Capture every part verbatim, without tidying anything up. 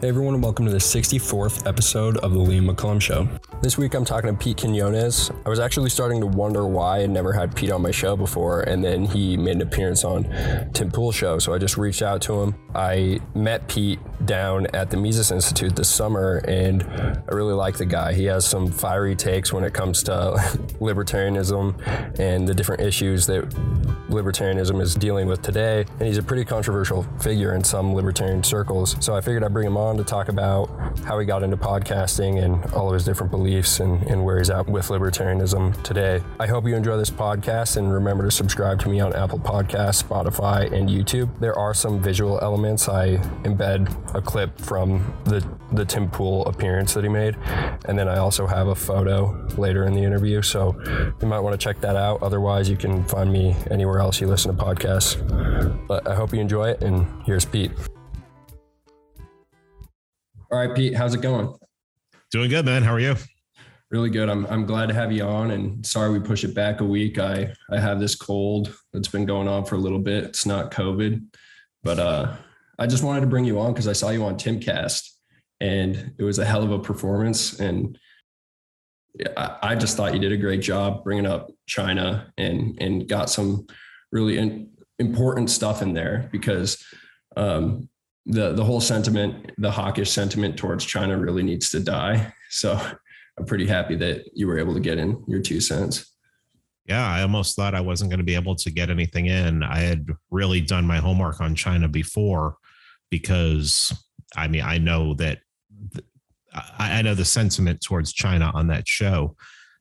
Hey everyone, and welcome to the sixty-fourth episode of the Liam McCollum Show. This week I'm talking to Pete Quiñones. I was actually starting to wonder why I never had Pete on my show before, and then he made an appearance on Tim Pool's show, so I just reached out to him. I met Pete down at the Mises Institute this summer, and I really like the guy. He has some fiery takes when it comes to libertarianism and the different issues that libertarianism is dealing with today, and he's a pretty controversial figure in some libertarian circles, so I figured I'd bring him on to talk about how he got into podcasting and all of his different beliefs and, and where he's at with libertarianism today. I hope you enjoy this podcast, and remember to subscribe to me on Apple Podcasts, Spotify, and YouTube. There are some visual elements. I embed a clip from the, the Tim Pool appearance that he made, and then I also have a photo later in the interview, so you might want to check that out. Otherwise, you can find me anywhere else you listen to podcasts. But I hope you enjoy it, and here's Pete. All right, Pete, how's it going? Doing good, man. How are you? Really good. I'm I'm glad to have you on, and sorry we push it back a week. I, I have this cold that's been going on for a little bit. It's not COVID, but uh, I just wanted to bring you on because I saw you on Timcast, and it was a hell of a performance. And I, I just thought you did a great job bringing up China and, and got some really in, important stuff in there because um, – the the whole sentiment, the hawkish sentiment towards China really needs to die. So I'm pretty happy that you were able to get in your two cents. Yeah, I almost thought I wasn't going to be able to get anything in. I had really done my homework on China before because, I mean, I know that th- I know the sentiment towards China on that show.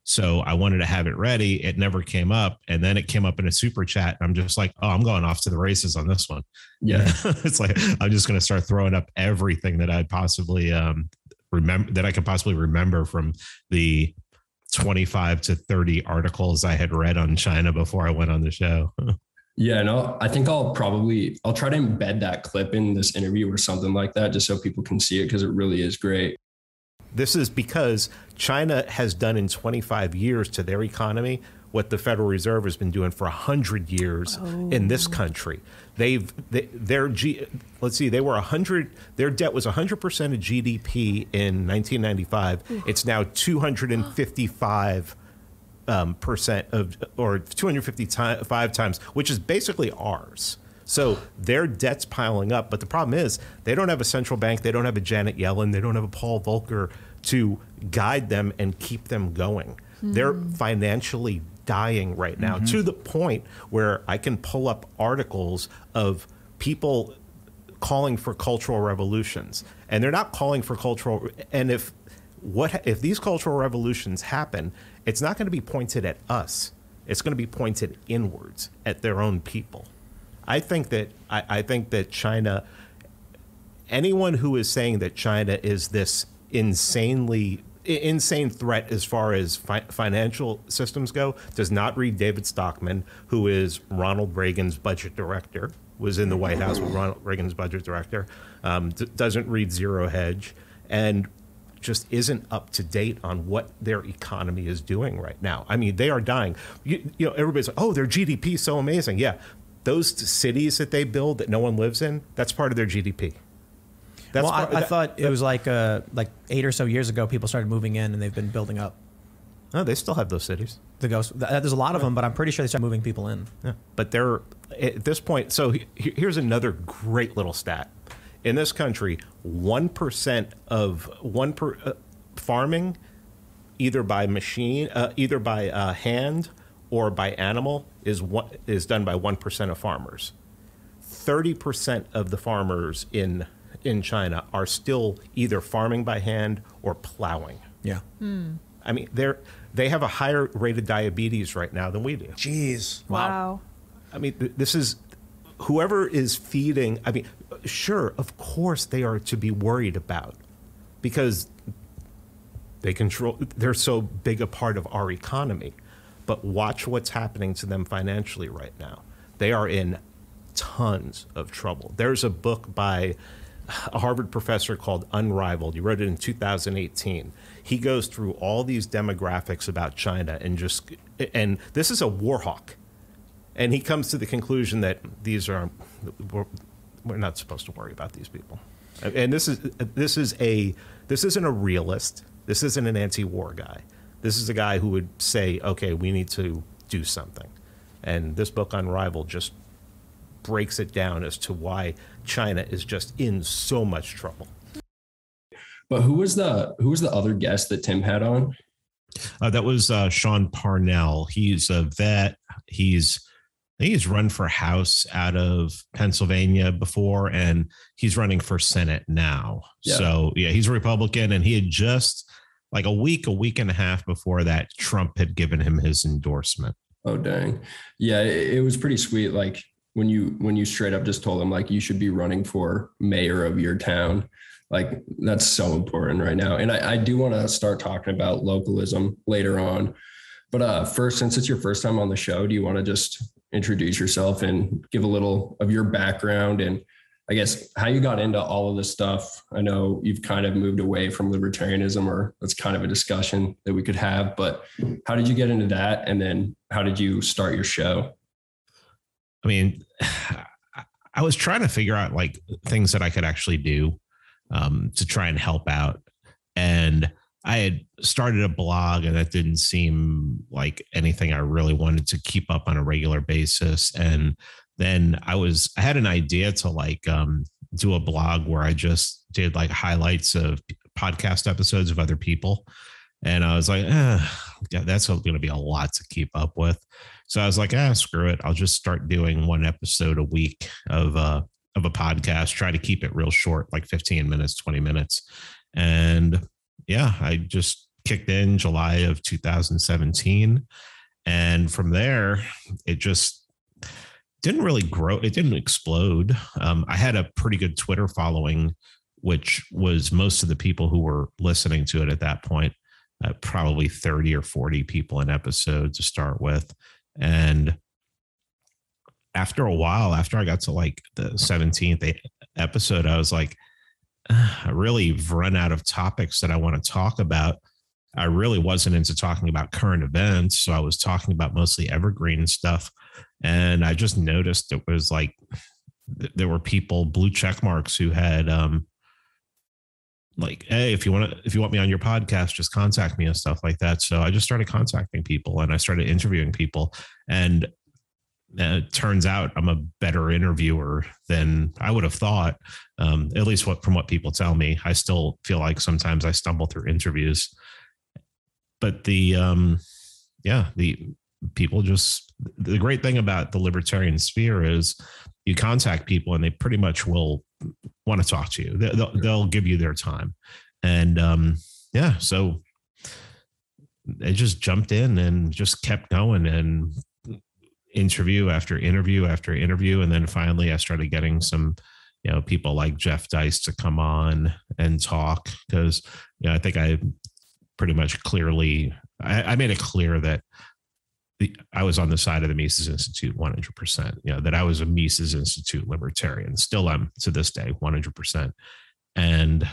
So I wanted to have it ready. It never came up. And then it came up in a super chat. I'm just like, oh, I'm going off to the races on this one. Yeah. It's like, I'm just going to start throwing up everything that I possibly um, remember that I could possibly remember from the twenty-five to thirty articles I had read on China before I went on the show. Yeah. And I'll, I think I'll probably, I'll try to embed that clip in this interview or something like that, just so people can see it, because it really is great. This is because China has done in twenty-five years to their economy what the Federal Reserve has been doing for one hundred years oh. in this country. They've they, their G, let's see, they were one hundred. Their debt was one hundred percent of G D P in nineteen ninety-five. Ooh. It's now two hundred fifty-five um, percent of, or two hundred fifty-five times, which is basically ours. So their debt's piling up. But the problem is they don't have a central bank. They don't have a Janet Yellen. They don't have a Paul Volcker to guide them and keep them going. Mm. They're financially dying right now, mm-hmm. to the point where I can pull up articles of people calling for cultural revolutions. And they're not calling for cultural. And if what if these cultural revolutions happen, it's not going to be pointed at us. It's going to be pointed inwards at their own people. I think that I, I think that China, anyone who is saying that China is this insanely insane threat as far as fi- financial systems go, does not read David Stockman, who is Ronald Reagan's budget director, was in the White House with Ronald Reagan's budget director, um, d- doesn't read Zero Hedge, and just isn't up to date on what their economy is doing right now. I mean, they are dying. You, you know, everybody's like, oh, their G D P is so amazing. Yeah. Those cities that they build that no one lives in, that's part of their G D P. That's well, part, I, I that, thought it was like uh, like eight or so years ago, people started moving in and they've been building up. No, they still have those cities. The ghost, there's a lot of yeah. them, but I'm pretty sure they started moving people in. Yeah. But they're, at this point, so here's another great little stat. In this country, one percent of one per, uh, farming, either by machine, uh, either by uh, hand or by animal, is one, is done by one percent of farmers. thirty percent of the farmers in in China are still either farming by hand or plowing. Yeah. Mm. I mean, they're they have a higher rate of diabetes right now than we do. Jeez. Wow. wow. I mean, this is whoever is feeding. I mean, sure, of course they are to be worried about because they control, they're so big a part of our economy. But watch what's happening to them financially right now. They are in tons of trouble. There's a book by a Harvard professor called Unrivaled. He wrote it in two thousand eighteen. He goes through all these demographics about China and just, and this is a war hawk. And he comes to the conclusion that these are, we're, we're not supposed to worry about these people. And this is this is a this isn't a realist. This isn't an anti-war guy. This is a guy who would say, okay, we need to do something. And this book, Unrivaled, just breaks it down as to why China is just in so much trouble. But who was the who was the other guest that Tim had on? Uh, that was uh, Sean Parnell. He's a vet. He's I think he's run for House out of Pennsylvania before, and he's running for Senate now. Yeah. So yeah, he's a Republican, and he had just like a week, a week and a half before that, Trump had given him his endorsement. Oh, dang. Yeah, it, it was pretty sweet. Like when you when you straight up just told him, like, you should be running for mayor of your town. Like, that's so important right now. And I, I do want to start talking about localism later on. But uh, first, since it's your first time on the show, do you want to just introduce yourself and give a little of your background and I guess how you got into all of this stuff? I know you've kind of moved away from libertarianism, or that's kind of a discussion that we could have, but how did you get into that? And then how did you start your show? I mean, I was trying to figure out like things that I could actually do Um, to try and help out. And I had started a blog, and that didn't seem like anything I really wanted to keep up on a regular basis. And then I was, I had an idea to like um, do a blog where I just did like highlights of podcast episodes of other people. And I was like, eh, yeah, that's going to be a lot to keep up with. So I was like, ah, screw it. I'll just start doing one episode a week of uh of a podcast, try to keep it real short, like fifteen minutes, twenty minutes. And yeah, I just kicked in July of two thousand seventeen. And from there, it just didn't really grow. It didn't explode. Um, I had a pretty good Twitter following, which was most of the people who were listening to it at that point, uh, probably thirty or forty people an episode to start with. And after a while, after I got to like the seventeenth episode, I was like, I really run out of topics that I want to talk about. I really wasn't into talking about current events. So I was talking about mostly evergreen stuff. And I just noticed it was like, there were people, blue check marks, who had um, like, hey, if you want to, if you want me on your podcast, just contact me and stuff like that. So I just started contacting people, and I started interviewing people. And Uh, it turns out I'm a better interviewer than I would have thought, um, at least what from what people tell me. I still feel like sometimes I stumble through interviews. But the, um, yeah, the people just, the great thing about the libertarian sphere is you contact people and they pretty much will want to talk to you. They, they'll, they'll give you their time. And um, yeah, so I just jumped in and just kept going, and interview after interview after interview. And then finally I started getting some, you know, people like Jeff Dice to come on and talk, because, you know, I think I pretty much clearly, I, I made it clear that the, I was on the side of the Mises Institute one hundred percent, you know, that I was a Mises Institute libertarian, still am to this day, one hundred percent. And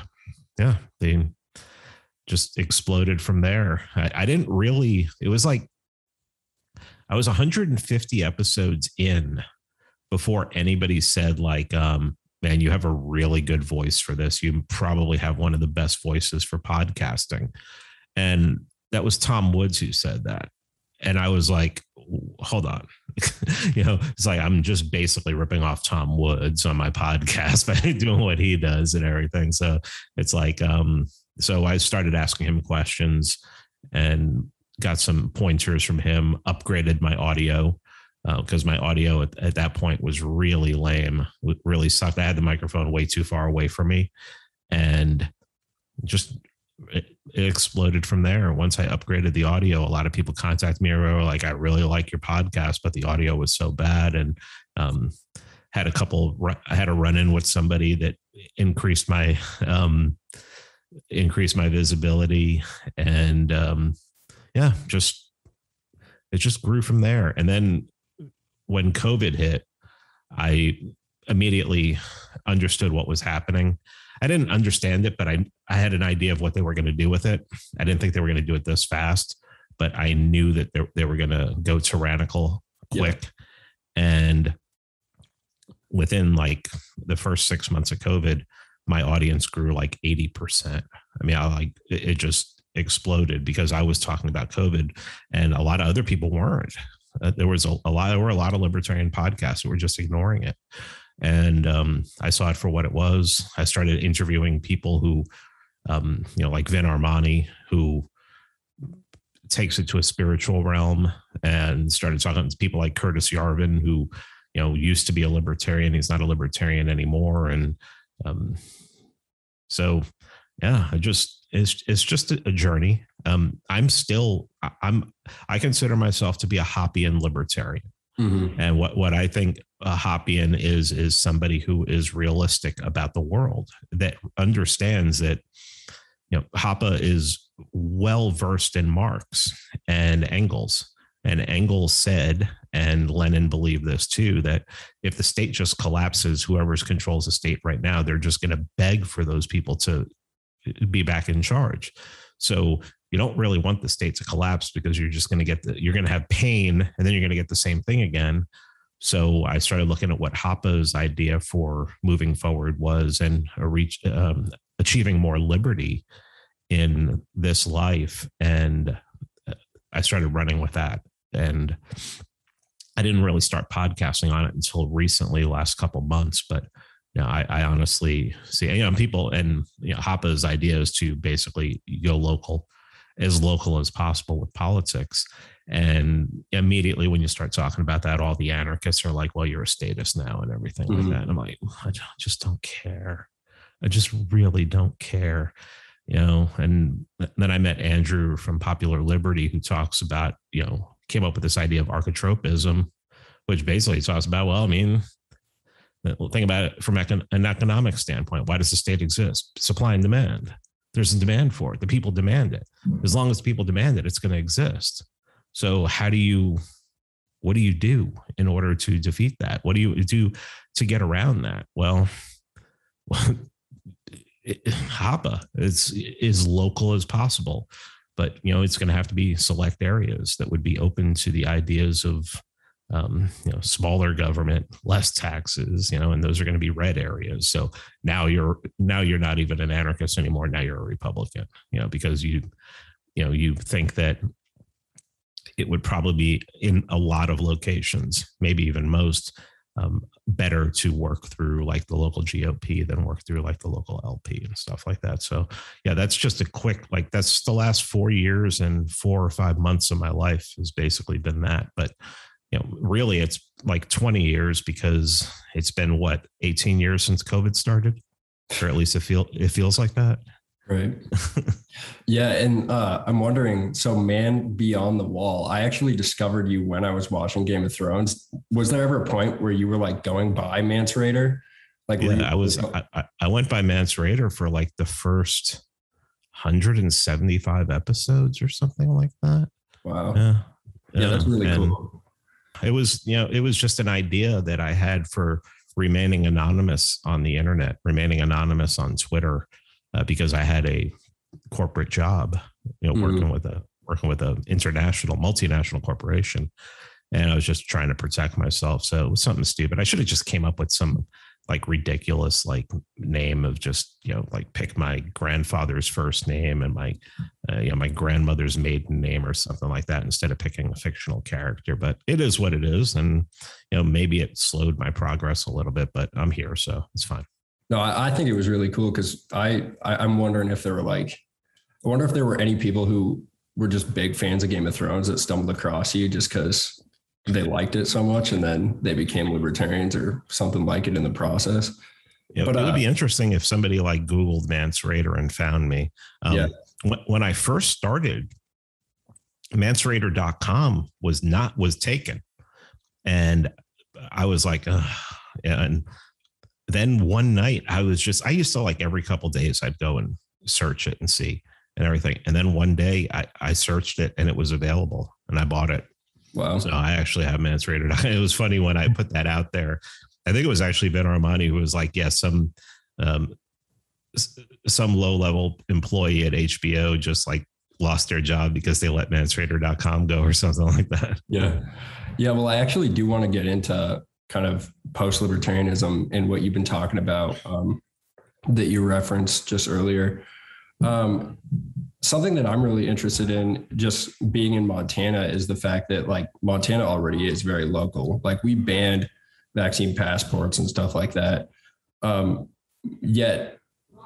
yeah, they just exploded from there. I, I didn't really, it was like, I was one hundred fifty episodes in before anybody said like, um, man, you have a really good voice for this. You probably have one of the best voices for podcasting. And that was Tom Woods who said that. And I was like, hold on. You know, it's like, I'm just basically ripping off Tom Woods on my podcast by doing what he does and everything. So it's like, um, so I started asking him questions and got some pointers from him, upgraded my audio because uh, my audio at, at that point was really lame, really sucked. I had the microphone way too far away from me, and just it, it exploded from there. Once I upgraded the audio, a lot of people contacted me and were like, I really like your podcast, but the audio was so bad. And um, had a couple, I had a run in with somebody that increased my, um, increased my visibility, and um, yeah, just it just grew from there. And then when COVID hit, I immediately understood what was happening. I didn't understand it, but I, I had an idea of what they were going to do with it. I didn't think they were going to do it this fast, but I knew that they, they were going to go tyrannical quick. Yeah. And within like the first six months of COVID, my audience grew like eighty percent. I mean, I like it just exploded because I was talking about COVID and a lot of other people weren't. Uh, there was a, a lot, there were a lot of libertarian podcasts that were just ignoring it. And um, I saw it for what it was. I started interviewing people who, um, you know, like Vin Armani, who takes it to a spiritual realm, and started talking to people like Curtis Yarvin, who, you know, used to be a libertarian. He's not a libertarian anymore. And um, so, yeah, I just, it's, it's just a journey. Um, I'm still, I'm, I consider myself to be a Hoppian libertarian. Mm-hmm. And what, what I think a Hoppian is, is somebody who is realistic about the world, that understands that, you know, Hoppe is well-versed in Marx and Engels, and Engels said, and Lenin believed this too, that if the state just collapses, whoever controls the state right now, they're just going to beg for those people to be back in charge. So you don't really want the state to collapse, because you're just going to get the, you're going to have pain, and then you're going to get the same thing again. So I started looking at what Hoppe's idea for moving forward was, and a reach, um, achieving more liberty in this life. And I started running with that. And I didn't really start podcasting on it until recently, last couple months, but you know, I, I honestly see, you know, people, and you know, Hoppe's idea is to basically go local, as local as possible with politics. And immediately when you start talking about that, all the anarchists are like, well, you're a statist now and everything mm-hmm. like that. And I'm like, I just don't care. I just really don't care, you know? And then I met Andrew from Popular Liberty, who talks about, you know, came up with this idea of archetropism, which basically talks about, well, I mean, think about it from an economic standpoint. Why does the state exist? Supply and demand. There's a demand for it. The people demand it. As long as people demand it, it's going to exist. So how do you, what do you do in order to defeat that? What do you do to get around that? Well, it, Hoppe is as local as possible, but you know, it's going to have to be select areas that would be open to the ideas of, um, you know, smaller government, less taxes, you know, and those are going to be red areas. So now you're, now you're not even an anarchist anymore. Now you're a Republican, you know, because you, you know, you think that it would probably be in a lot of locations, maybe even most, Um, better to work through like the local G O P than work through like the local L P and stuff like that. So yeah, that's just a quick, like that's the last four years and four or five months of my life has basically been that. But you know, really it's like twenty years, because it's been what, eighteen years since COVID started, or at least it feel it feels like that. Right. Yeah. And uh, I'm wondering, so Man Beyond the Wall, I actually discovered you when I was watching Game of Thrones. Was there ever a point where you were like going by Mance Rayder? Like yeah, you- I was, I, I went by Mance Rayder for like the first one hundred seventy-five episodes or something like that. Wow. Yeah. Yeah. That's really and cool. It was, you know, it was just an idea that I had for remaining anonymous on the internet, remaining anonymous on Twitter. Uh, because I had a corporate job, you know, mm-hmm. working with a working with a international multinational corporation, and I was just trying to protect myself. So it was something stupid. I should have just came up with some like ridiculous like name of just, you know, like pick my grandfather's first name and my uh, you know, my grandmother's maiden name or something like that, instead of picking a fictional character. But it is what it is, and you know, maybe it slowed my progress a little bit, but I'm here, so it's fine. No, I, I think it was really cool, because I, I I'm wondering if there were like, I wonder if there were any people who were just big fans of Game of Thrones that stumbled across you just because they liked it so much, and then they became libertarians or something like it in the process. Yeah, but it would uh, be interesting if somebody like Googled Mance Rayder and found me. Um, yeah. When, when I first started, Mance Rayder dot com was not was taken, and I was like, uh, and. Then one night I was just, I used to like every couple of days I'd go and search it and see and everything. And then one day I, I searched it and it was available, and I bought it. Wow. So I actually have Mance Rayder. It was funny when I put that out there. I think it was actually Ben Armani who was like, yeah, some, um, some low level employee at H B O just like lost their job because they let Mance Rayder dot com go or something like that. Yeah. Yeah. Well, I actually do want to get into kind of post-libertarianism and what you've been talking about. Um, that you referenced just earlier. Um, something that I'm really interested in just being in Montana is the fact that like Montana already is very local. Like we banned vaccine passports and stuff like that. Um, yet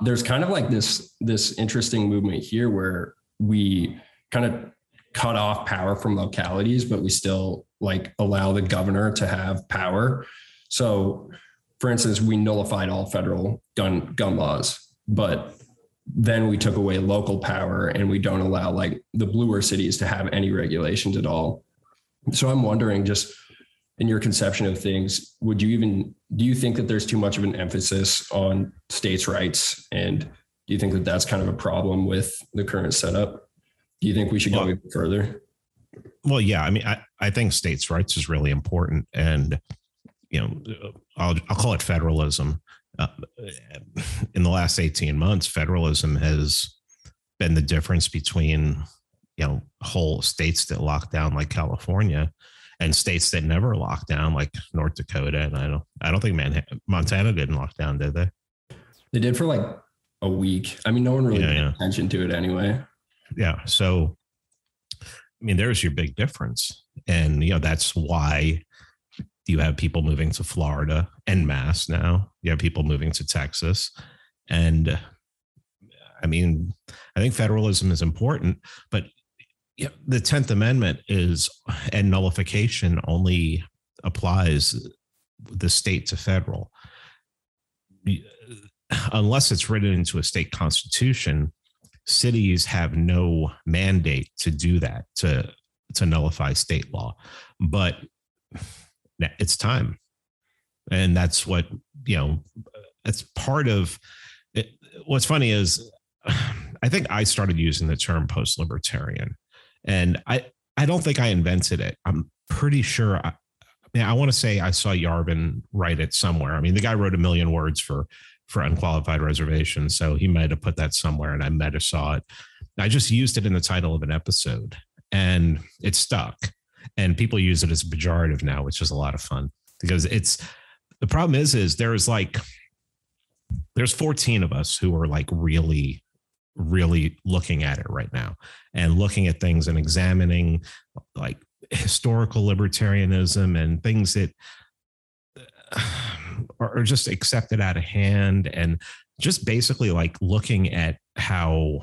there's kind of like this, this interesting movement here where we kind of cut off power from localities, but we still like allow the governor to have power. So for instance, we nullified all federal gun gun laws, but then we took away local power and we don't allow like the bluer cities to have any regulations at all. So I'm wondering, just in your conception of things, would you even, do you think that there's too much of an emphasis on states' rights? And do you think that that's kind of a problem with the current setup? Do you think we should well, go even further? Well, yeah, I mean, I, I think states' rights is really important. And, you know, I'll, I'll call it federalism. Uh, in the last eighteen months, federalism has been the difference between, you know, whole states that lock down like California and states that never locked down like North Dakota. And I don't, I don't think Manhattan, Montana didn't lock down, did they? They did for like a week. I mean, no one really yeah, paid yeah. attention to it anyway. Yeah. So, I mean, there's your big difference. And, you know, that's why you have people moving to Florida en masse now. You have people moving to Texas. And I mean, I think federalism is important, but you know, the tenth Amendment is, and nullification only applies the state to federal. Unless it's written into a state constitution, cities have no mandate to do that, to, to nullify state law. But it's time. And that's what, you know, that's part of it. What's funny is I think I started using the term post-libertarian, and I, I don't think I invented it. I'm pretty sure. I, I, mean, I want to say I saw Yarvin write it somewhere. I mean, the guy wrote a million words for, for Unqualified Reservation. So he might've put that somewhere and I might've saw it. I just used it in the title of an episode and it stuck. And people use it as a pejorative now, which is a lot of fun because it's, the problem is, is there's like, there's fourteen of us who are like really, really looking at it right now and looking at things and examining like historical libertarianism and things that are just accepted out of hand. And just basically like looking at how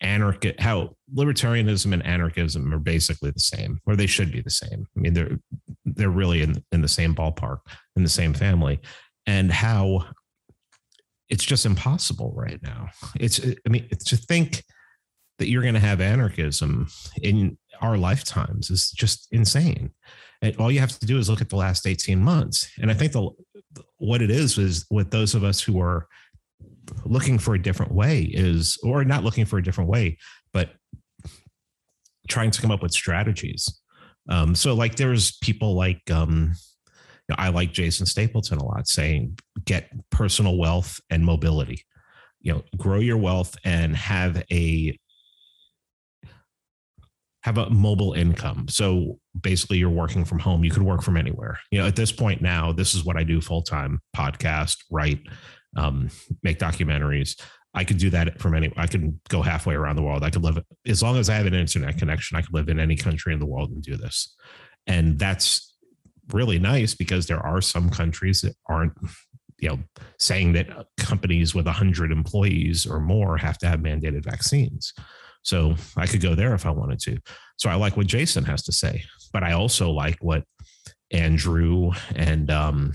anarchist, how libertarianism and anarchism are basically the same, or they should be the same. I mean, they're, they're really in, in the same ballpark, in the same family, and how it's just impossible right now. It's, I mean, it's, to think that you're going to have anarchism in our lifetimes is just insane. And all you have to do is look at the last eighteen months. And I think the, what it is, is with those of us who are looking for a different way is, or not looking for a different way, but trying to come up with strategies. Um, so like there's people like, um, you know, I like Jason Stapleton a lot, saying, get personal wealth and mobility, you know, grow your wealth and have a, have a mobile income. So basically you're working from home. You could work from anywhere. You know, at this point now, this is what I do full-time: podcast, write, Um, make documentaries. I could do that from any, I could go halfway around the world. I could live, as long as I have an internet connection, I could live in any country in the world and do this. And that's really nice because there are some countries that aren't, you know, saying that companies with a hundred employees or more have to have mandated vaccines. So I could go there if I wanted to. So I like what Jason has to say, but I also like what Andrew and um,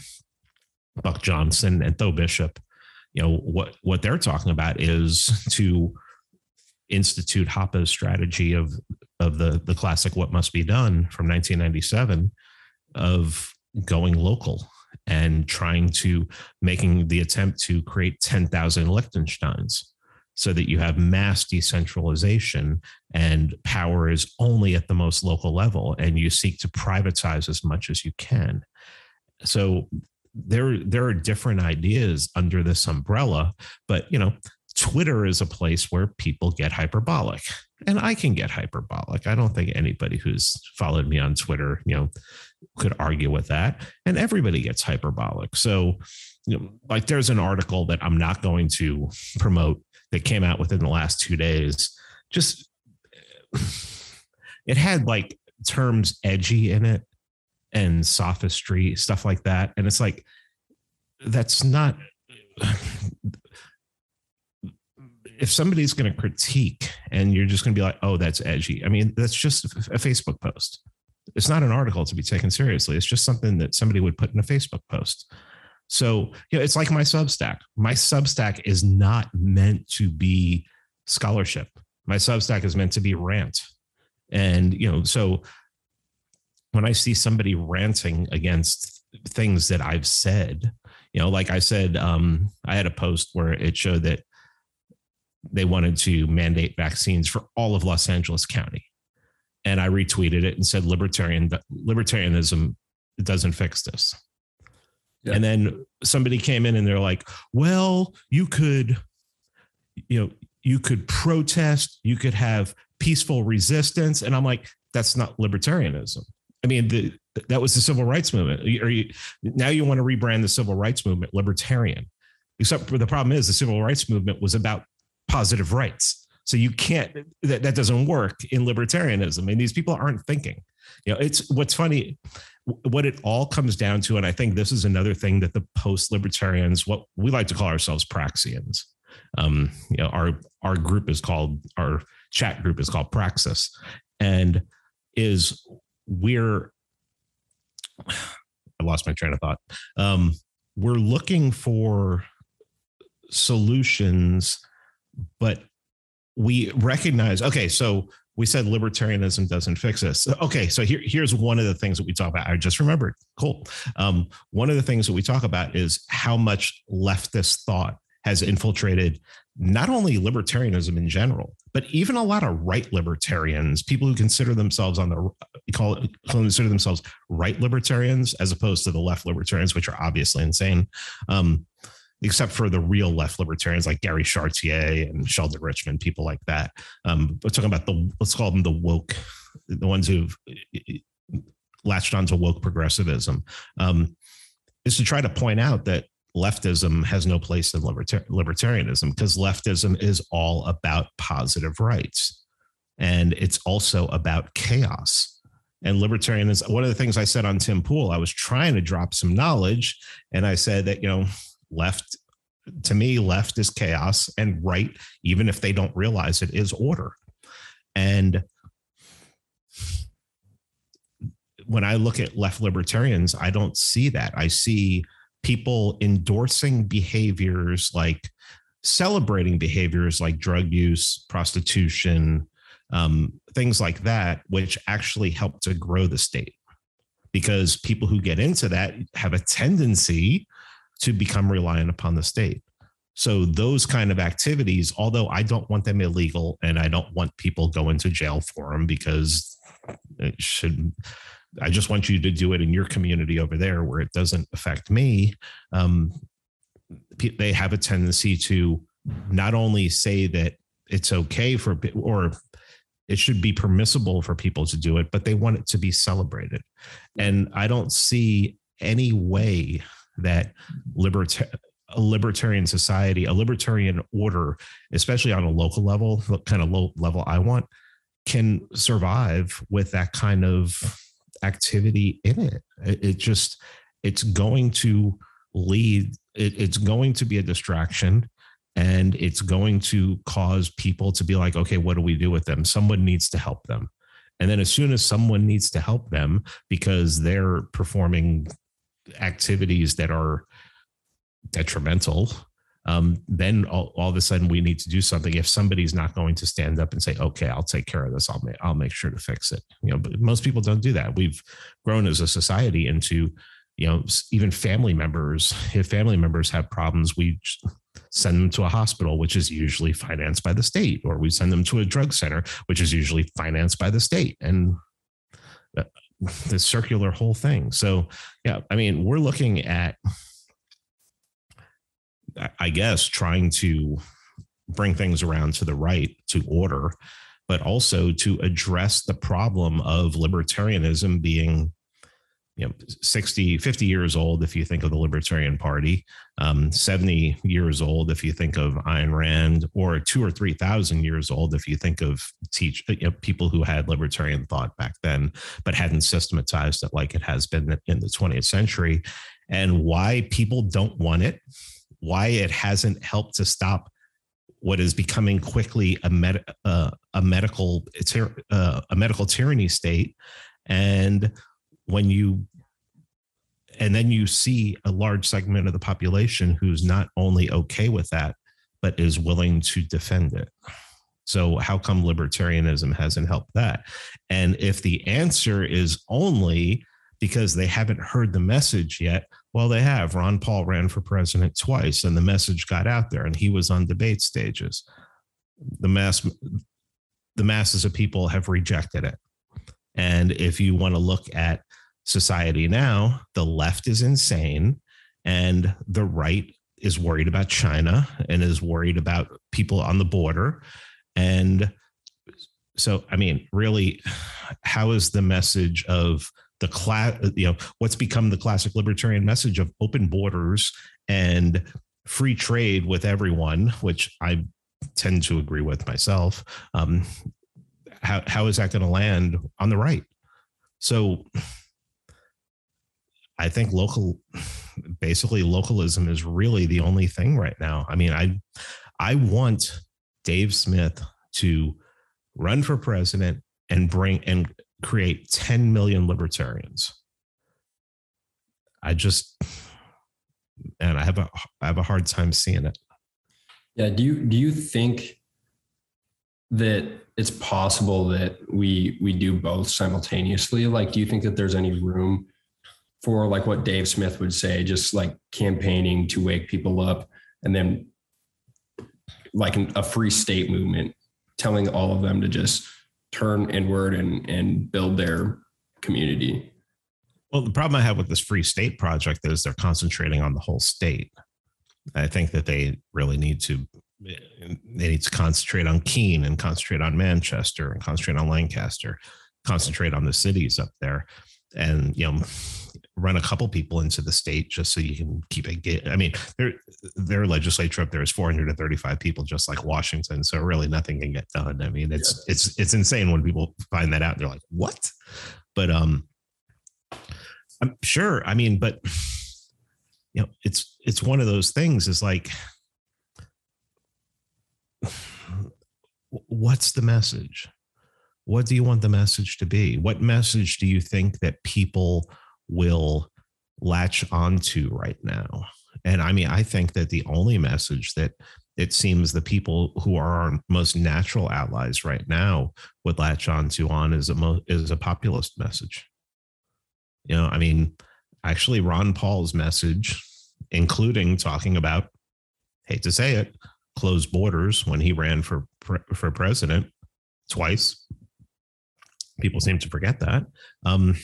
Buck Johnson and Tho Bishop, you know, what, what they're talking about is to institute Hoppe's strategy of, of the, the classic What Must Be Done from nineteen ninety-seven, of going local and trying to, making the attempt to create ten thousand Liechtensteins so that you have mass decentralization and power is only at the most local level, and you seek to privatize as much as you can. So there, there are different ideas under this umbrella, but, you know, tw- Twitter is a place where people get hyperbolic, and I can get hyperbolic. I don't think anybody who's followed me on Twitter, you know, could argue with that. And everybody gets hyperbolic. So, you know, like there's an article that I'm not going to promote that came out within the last two days. Just it had like terms edgy in it and sophistry, stuff like that. And it's like, that's not. If somebody's going to critique and you're just going to be like, oh, that's edgy. I mean, that's just a Facebook post. It's not an article to be taken seriously. It's just something that somebody would put in a Facebook post. So, you know, it's like my Substack. My Substack is not meant to be scholarship. My Substack is meant to be rant. And, you know, so when I see somebody ranting against things that I've said, you know, like I said, um, I had a post where it showed that they wanted to mandate vaccines for all of Los Angeles County. And I retweeted it and said, libertarian libertarianism doesn't fix this. Yeah. And then somebody came in and they're like, well, you could, you know, you could protest, you could have peaceful resistance. And I'm like, that's not libertarianism. I mean, the, that was the civil rights movement. Are you, now you want to rebrand the civil rights movement libertarian, except for the problem is the civil rights movement was about positive rights. So you can't, that, that doesn't work in libertarianism. And these people aren't thinking, you know, it's what's funny, what it all comes down to. And I think this is another thing that the post-libertarians, what we like to call ourselves Praxians, um, you know, our, our group is called, our chat group is called Praxis, and is we're, I lost my train of thought. Um, we're looking for solutions, but we recognize, okay, so we said libertarianism doesn't fix this. Okay, so here, here's one of the things that we talk about. I just remembered. Cool. Um, one of the things that we talk about is how much leftist thought has infiltrated not only libertarianism in general, but even a lot of right libertarians, people who consider themselves on the call it, consider themselves right libertarians as opposed to the left libertarians, which are obviously insane. Um, except for the real left libertarians like Gary Chartier and Sheldon Richman, people like that. Um, we're talking about the, let's call them the woke, the ones who've latched onto woke progressivism, um, is to try to point out that leftism has no place in libertar- libertarianism because leftism is all about positive rights. And it's also about chaos. And libertarianism, one of the things I said on Tim Pool, I was trying to drop some knowledge. And I said that, you know, left, to me, left is chaos, and right, even if they don't realize it, is order. And when I look at left libertarians, I don't see that. I see people endorsing behaviors like celebrating behaviors like drug use, prostitution, um, things like that, which actually help to grow the state because people who get into that have a tendency to become reliant upon the state. So those kind of activities, although I don't want them illegal and I don't want people going to jail for them because it should, I just want you to do it in your community over there where it doesn't affect me. Um, they have a tendency to not only say that it's okay for, or it should be permissible for people to do it, but they want it to be celebrated. And I don't see any way that liberta- a libertarian society, a libertarian order, especially on a local level, what kind of low level I want, can survive with that kind of activity in it. It just, it's going to lead, it, it's going to be a distraction, and it's going to cause people to be like, okay, what do we do with them? Someone needs to help them. And then as soon as someone needs to help them because they're performing activities that are detrimental, um, then all, all of a sudden we need to do something. If somebody's not going to stand up and say, okay, I'll take care of this. I'll make, I'll make sure to fix it. You know, but most people don't do that. We've grown as a society into, you know, even family members, if family members have problems, we send them to a hospital, which is usually financed by the state, or we send them to a drug center, which is usually financed by the state. And uh, the circular whole thing. So, yeah, I mean, we're looking at, I guess, trying to bring things around to the right, to order, but also to address the problem of libertarianism being, you know, sixty, fifty years old, if you think of the Libertarian Party, um, seventy years old, if you think of Ayn Rand, or two or three thousand years old, if you think of teach you know, people who had libertarian thought back then, but hadn't systematized it like it has been in the twentieth century, and why people don't want it, why it hasn't helped to stop what is becoming quickly a, med, uh, a medical uh, a medical tyranny state. And when you and then you see a large segment of the population who's not only okay with that, but is willing to defend it. So how come libertarianism hasn't helped that? And if the answer is only because they haven't heard the message yet, well, they have. Ron Paul ran for president twice, and the message got out there, and he was on debate stages. The mass, the masses of people have rejected it. And if you want to look at society now, the left is insane, and the right is worried about China and is worried about people on the border. And so, I mean, really, how is the message of the class, you know, what's become the classic libertarian message of open borders and free trade with everyone, which I tend to agree with myself. Um, how, how is that going to land on the right? So I think local, basically localism is really the only thing right now. I mean, I, I want Dave Smith to run for president and bring and create ten million libertarians. I just, and I have a, I have a hard time seeing it. Yeah. Do you, do you think that it's possible that we, we do both simultaneously? Like, do you think that there's any room for, like, what Dave Smith would say, just like campaigning to wake people up, and then like an, a free state movement, telling all of them to just turn inward and, and build their community? Well, the problem I have with this free state project is they're concentrating on the whole state. I think that they really need to, they need to concentrate on Keene and concentrate on Manchester and concentrate on Lancaster, concentrate on the cities up there, and, you know, run a couple people into the state just so you can keep it. I mean, their, their legislature up there is four hundred thirty-five people, just like Washington. So really nothing can get done. I mean, it's, yeah. it's, it's insane when people find that out, they're like, what? But um, I'm sure. I mean, but you know, it's, it's one of those things is like, what's the message? What do you want the message to be? What message do you think that people will latch onto right now? And I mean, I think that the only message that it seems the people who are our most natural allies right now would latch onto on is a mo- is a populist message. You know, I mean, actually, Ron Paul's message, including talking about, hate to say it, closed borders when he ran for for president twice. People seem to forget that. Um,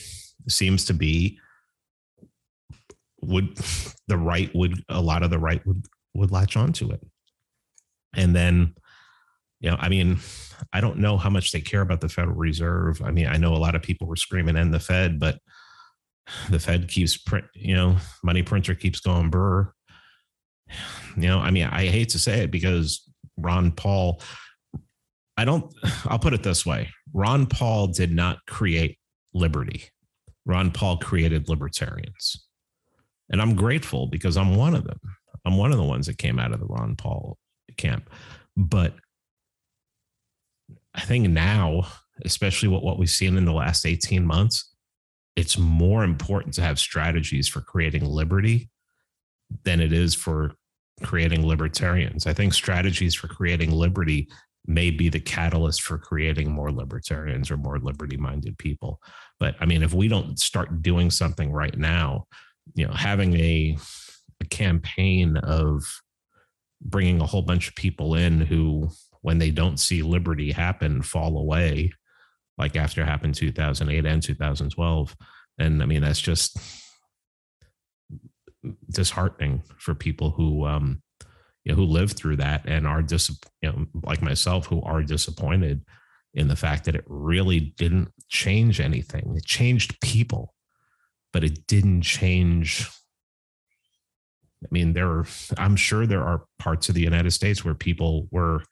seems to be would the right would a lot of the right would would latch onto it. And then, you know, I mean, I don't know how much they care about the Federal Reserve. I mean, I know a lot of people were screaming end the Fed, but the Fed keeps print, you know, money printer keeps going brr. You know, I mean, I hate to say it because Ron Paul, I don't, I'll put it this way. Ron Paul did not create liberty. Ron Paul created libertarians. And I'm grateful because I'm one of them. I'm one of the ones that came out of the Ron Paul camp. But I think now, especially what, what we've seen in the last eighteen months, it's more important to have strategies for creating liberty than it is for creating libertarians. I think strategies for creating liberty may be the catalyst for creating more libertarians or more liberty-minded people. But I mean, if we don't start doing something right now, you know, having a, a campaign of bringing a whole bunch of people in who, when they don't see liberty happen, fall away, like after it happened two thousand eight and two thousand twelve. And I mean, that's just disheartening for people who, um, you know, who lived through that and are dis, you know, like myself, who are disappointed in the fact that it really didn't change anything. It changed people, but it didn't change. I mean, there are, I'm sure there are parts of the United States where people were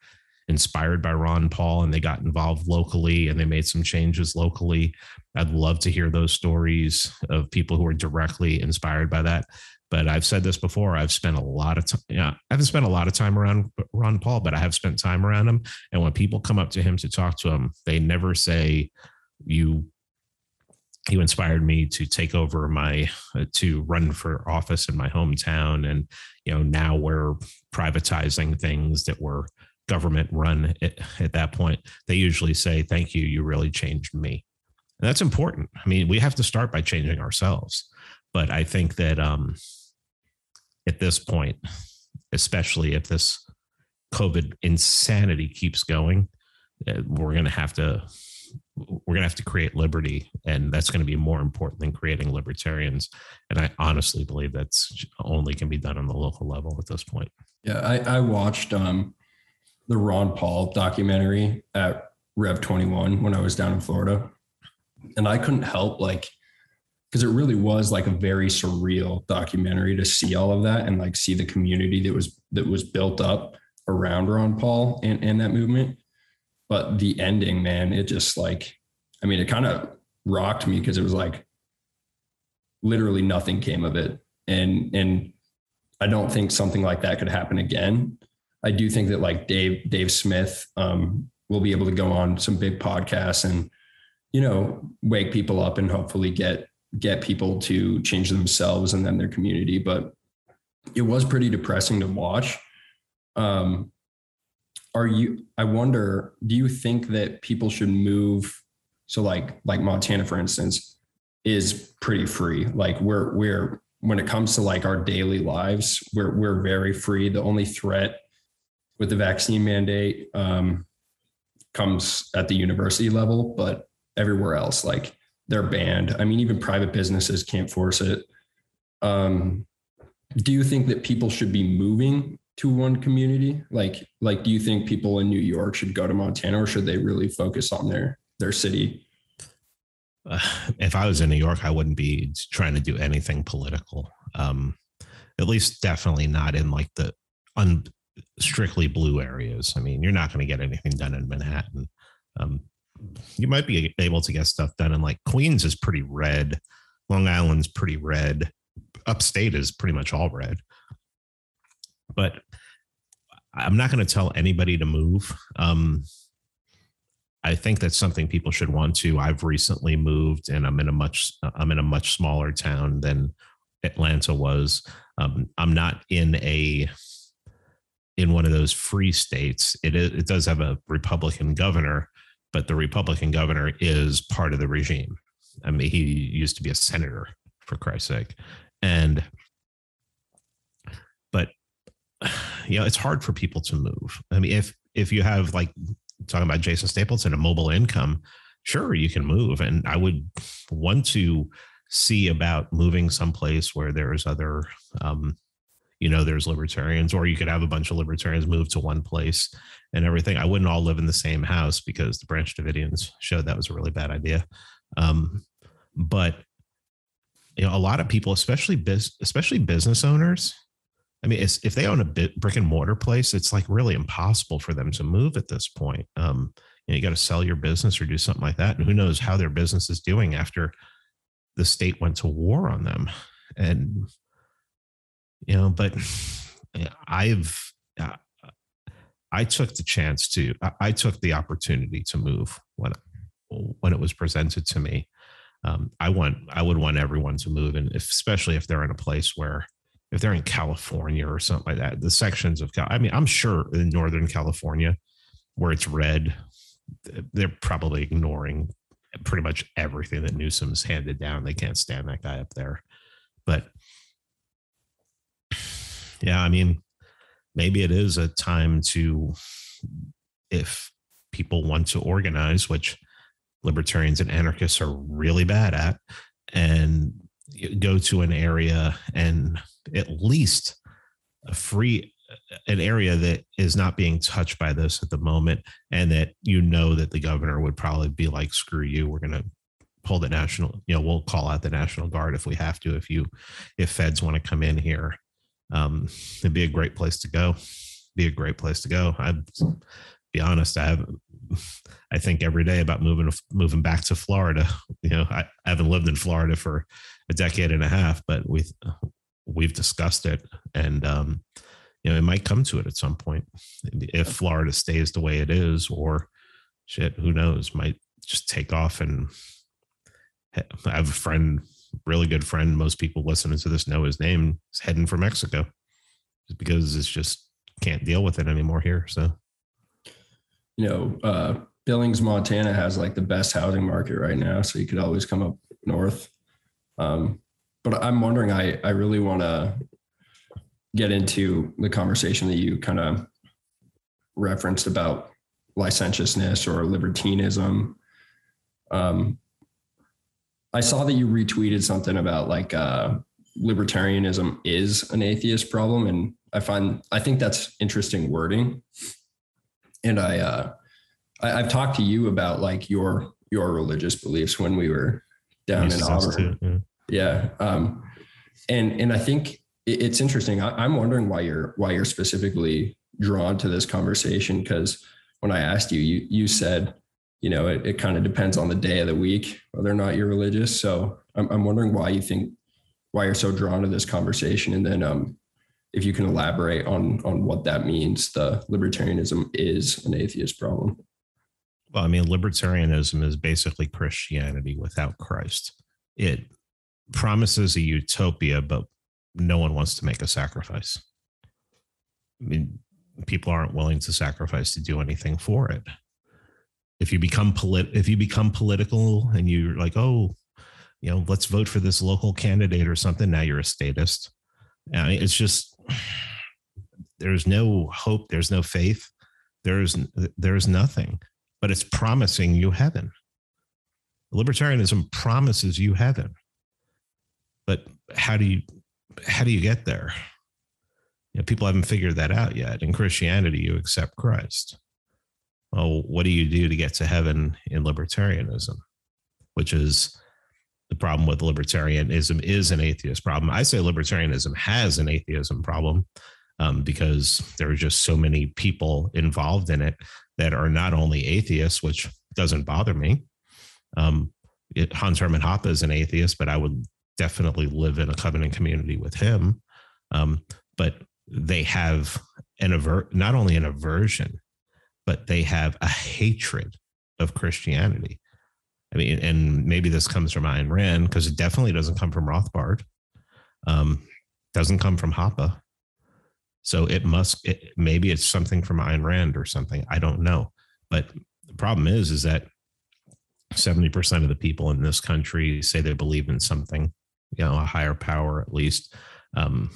inspired by Ron Paul and they got involved locally and they made some changes locally. I'd love to hear those stories of people who are directly inspired by that. But I've said this before, I've spent a lot of time, you know, I haven't spent a lot of time around Ron Paul, but I have spent time around him. And when people come up to him to talk to him, they never say, you, you inspired me to take over my, uh, to run for office in my hometown. And, you know, now we're privatizing things that were government run at, at that point. They usually say, thank you, you really changed me. And that's important. I mean, we have to start by changing ourselves. But I think that um, at this point, especially if this COVID insanity keeps going, we're going to have to we're going to have to create liberty, and that's going to be more important than creating libertarians. And I honestly believe that's only can be done on the local level at this point. Yeah, I, I watched um, the Ron Paul documentary at Rev twenty-one when I was down in Florida, and I couldn't help like. Because it really was like a very surreal documentary to see all of that and like see the community that was that was built up around Ron Paul and, and that movement. But the ending, man, it just like, I mean, it kind of rocked me because it was like literally nothing came of it. And and I don't think something like that could happen again. I do think that like Dave, Dave Smith um, will be able to go on some big podcasts and, you know, wake people up and hopefully get get people to change themselves and then their community. But it was pretty depressing to watch. Um, are you, I wonder, do you think that people should move? So like, like Montana, for instance, is pretty free. Like we're, we're, when it comes to like our daily lives, we're, we're very free. The only threat with the vaccine mandate um, comes at the university level, but everywhere else, like, they're banned. I mean, even private businesses can't force it. Um, do you think that people should be moving to one community? Like, like, do you think people in New York should go to Montana, or should they really focus on their, their city? Uh, if I was in New York, I wouldn't be trying to do anything political. Um, at least definitely not in like the un, strictly blue areas. I mean, you're not going to get anything done in Manhattan. Um, You might be able to get stuff done. And like Queens is pretty red. Long Island's pretty red. Upstate is pretty much all red. But I'm not going to tell anybody to move. Um, I think that's something people should want to. I've recently moved and I'm in a much, I'm in a much smaller town than Atlanta was. Um, I'm not in a, in one of those free states. It is, it does have a Republican governor, but the Republican governor is part of the regime. I mean, he used to be a senator, for Christ's sake. And, but, you know, it's hard for people to move. I mean, if, if you have like talking about Jason Stapleton, a mobile income, sure, you can move. And I would want to see about moving someplace where there's other, um, you know, there's libertarians, or you could have a bunch of libertarians move to one place and everything. I wouldn't all live in the same house because the Branch Davidians showed that was a really bad idea. Um, but, you know, a lot of people, especially business, especially business owners, I mean, it's, if they own a bit brick and mortar place, it's like really impossible for them to move at this point. Um, you know, you got to sell your business or do something like that. And who knows how their business is doing after the state went to war on them. And, you know, but I've, uh, I took the chance to, I, I took the opportunity to move when, when it was presented to me. Um, I want, I would want everyone to move. And if, especially if they're in a place where, if they're in California or something like that, the sections of, I mean, I'm sure in Northern California where it's red, they're probably ignoring pretty much everything that Newsom's handed down. They can't stand that guy up there, but yeah, I mean, maybe it is a time to, if people want to organize, which libertarians and anarchists are really bad at, and go to an area and at least a free, an area that is not being touched by this at the moment, and that, you know, that the governor would probably be like, screw you, we're going to pull the national, you know, we'll call out the National Guard if we have to, if you, if feds want to come in here. Um, it'd be a great place to go. Be a great place to go. I'd be honest. I have, I think every day about moving, moving back to Florida. You know, I, I haven't lived in Florida for a decade and a half, but we've, we've discussed it, and, um, you know, it might come to it at some point if Florida stays the way it is, or shit, who knows, might just take off. And I have a friend, really good friend, most people listening to this know his name, is heading for Mexico because it's just can't deal with it anymore here. So, you know, uh, Billings, Montana has like the best housing market right now, so you could always come up north. Um, but I'm wondering, I, I really want to get into the conversation that you kind of referenced about licentiousness or libertinism. Um, I saw that you retweeted something about like uh, libertarianism is an atheist problem. And I find, I think that's interesting wording. And I, uh, I I've talked to you about like your, your religious beliefs when we were down in Auburn. Yeah. yeah. Um, and, and I think it's interesting. I, I'm wondering why you're, why you're specifically drawn to this conversation. Cause when I asked you, you, you said, you know, it, it kind of depends on the day of the week, whether or not you're religious. So I'm, I'm wondering why you think, why you're so drawn to this conversation. And then um, if you can elaborate on, on what that means, the libertarianism is an atheist problem. Well, I mean, libertarianism is basically Christianity without Christ. It promises a utopia, but no one wants to make a sacrifice. I mean, people aren't willing to sacrifice to do anything for it. If you become polit, if you become political and you're like, oh, you know, let's vote for this local candidate or something, now you're a statist. I mean, it's just, there's no hope. There's no faith. There's, there's nothing, but it's promising you heaven. Libertarianism promises you heaven, but how do you, how do you get there? You know, people haven't figured that out yet. In Christianity, you accept Christ. Well, what do you do to get to heaven in libertarianism? Which is the problem with libertarianism is an atheist problem. I say libertarianism has an atheism problem um, because there are just so many people involved in it that are not only atheists, which doesn't bother me. Um, it, Hans Hermann Hoppe is an atheist, but I would definitely live in a covenant community with him. Um, but they have an aver- not only an aversion, but they have a hatred of Christianity. I mean, and maybe this comes from Ayn Rand, because it definitely doesn't come from Rothbard, um, doesn't come from Hoppe. So it must, it, maybe it's something from Ayn Rand or something. I don't know. But the problem is, is that seventy percent of the people in this country say they believe in something, you know, a higher power, at least. Um,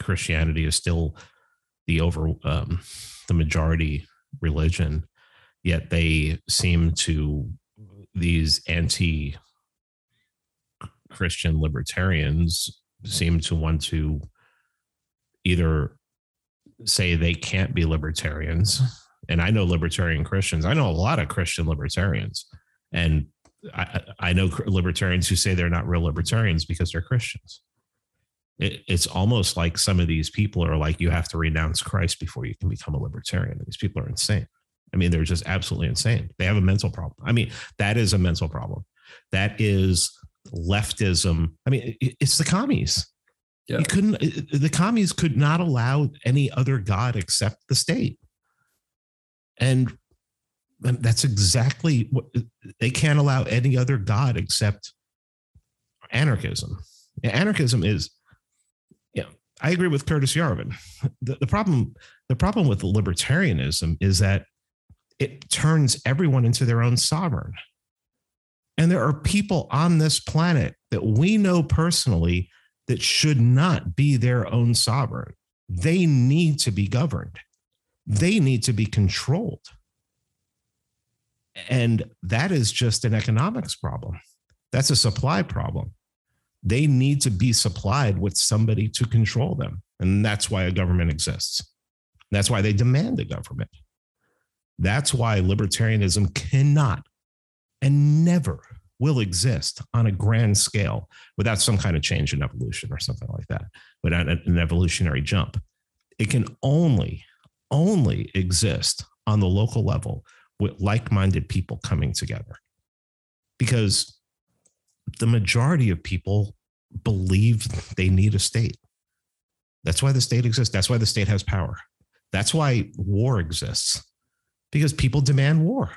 Christianity is still the over, um, the majority religion, yet they seem to, these anti-Christian libertarians seem to want to either say they can't be libertarians. And I know libertarian Christians. I know a lot of Christian libertarians. And I, I know libertarians who say they're not real libertarians because they're Christians. It, it's almost like some of these people are like, you have to renounce Christ before you can become a libertarian. These people are insane. I mean, they're just absolutely insane. They have a mental problem. I mean, that is a mental problem. That is leftism. I mean, it, it's the commies. Yeah. You couldn't, it, the commies could not allow any other God except the state. And that's exactly what they can't allow, any other God except anarchism. Anarchism is, yeah, you know, I agree with Curtis Yarvin. The, the problem, the problem with libertarianism is that it turns everyone into their own sovereign. And there are people on this planet that we know personally that should not be their own sovereign. They need to be governed. They need to be controlled. And that is just an economics problem. That's a supply problem. They need to be supplied with somebody to control them. And that's why a government exists. That's why they demand a government. That's why libertarianism cannot and never will exist on a grand scale without some kind of change in evolution or something like that, without an evolutionary jump. It can only, only exist on the local level with like-minded people coming together, because the majority of people believe they need a state. That's why the state exists. That's why the state has power. That's why war exists, because people demand war,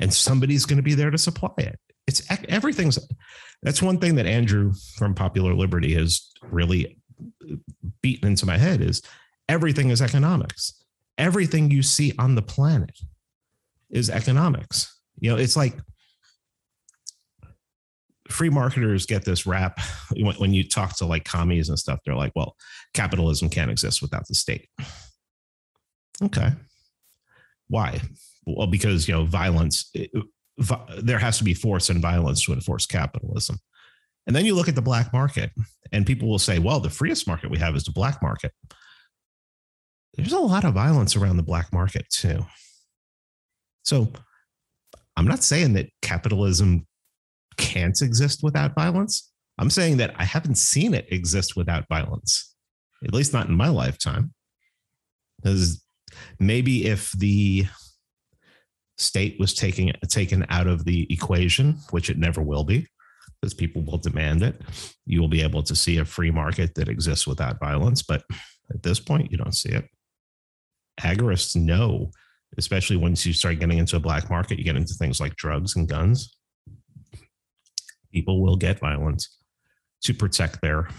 and somebody's going to be there to supply it. It's everything's. That's one thing that Andrew from Popular Liberty has really beaten into my head, is everything is economics. Everything you see on the planet is economics. You know, it's like free marketers get this rap when you talk to like commies and stuff. They're like, well, capitalism can't exist without the state. Okay. Why? Well, because, you know, violence, it, vi- there has to be force and violence to enforce capitalism. And then you look at the black market and people will say, well, the freest market we have is the black market. There's a lot of violence around the black market too. So I'm not saying that capitalism can't exist without violence. I'm saying that I haven't seen it exist without violence, at least not in my lifetime. Because maybe if the state was taking, taken out of the equation, which it never will be, because people will demand it, you will be able to see a free market that exists without violence. But at this point, you don't see it. Agorists know, especially once you start getting into a black market, you get into things like drugs and guns. People will get violent to protect their,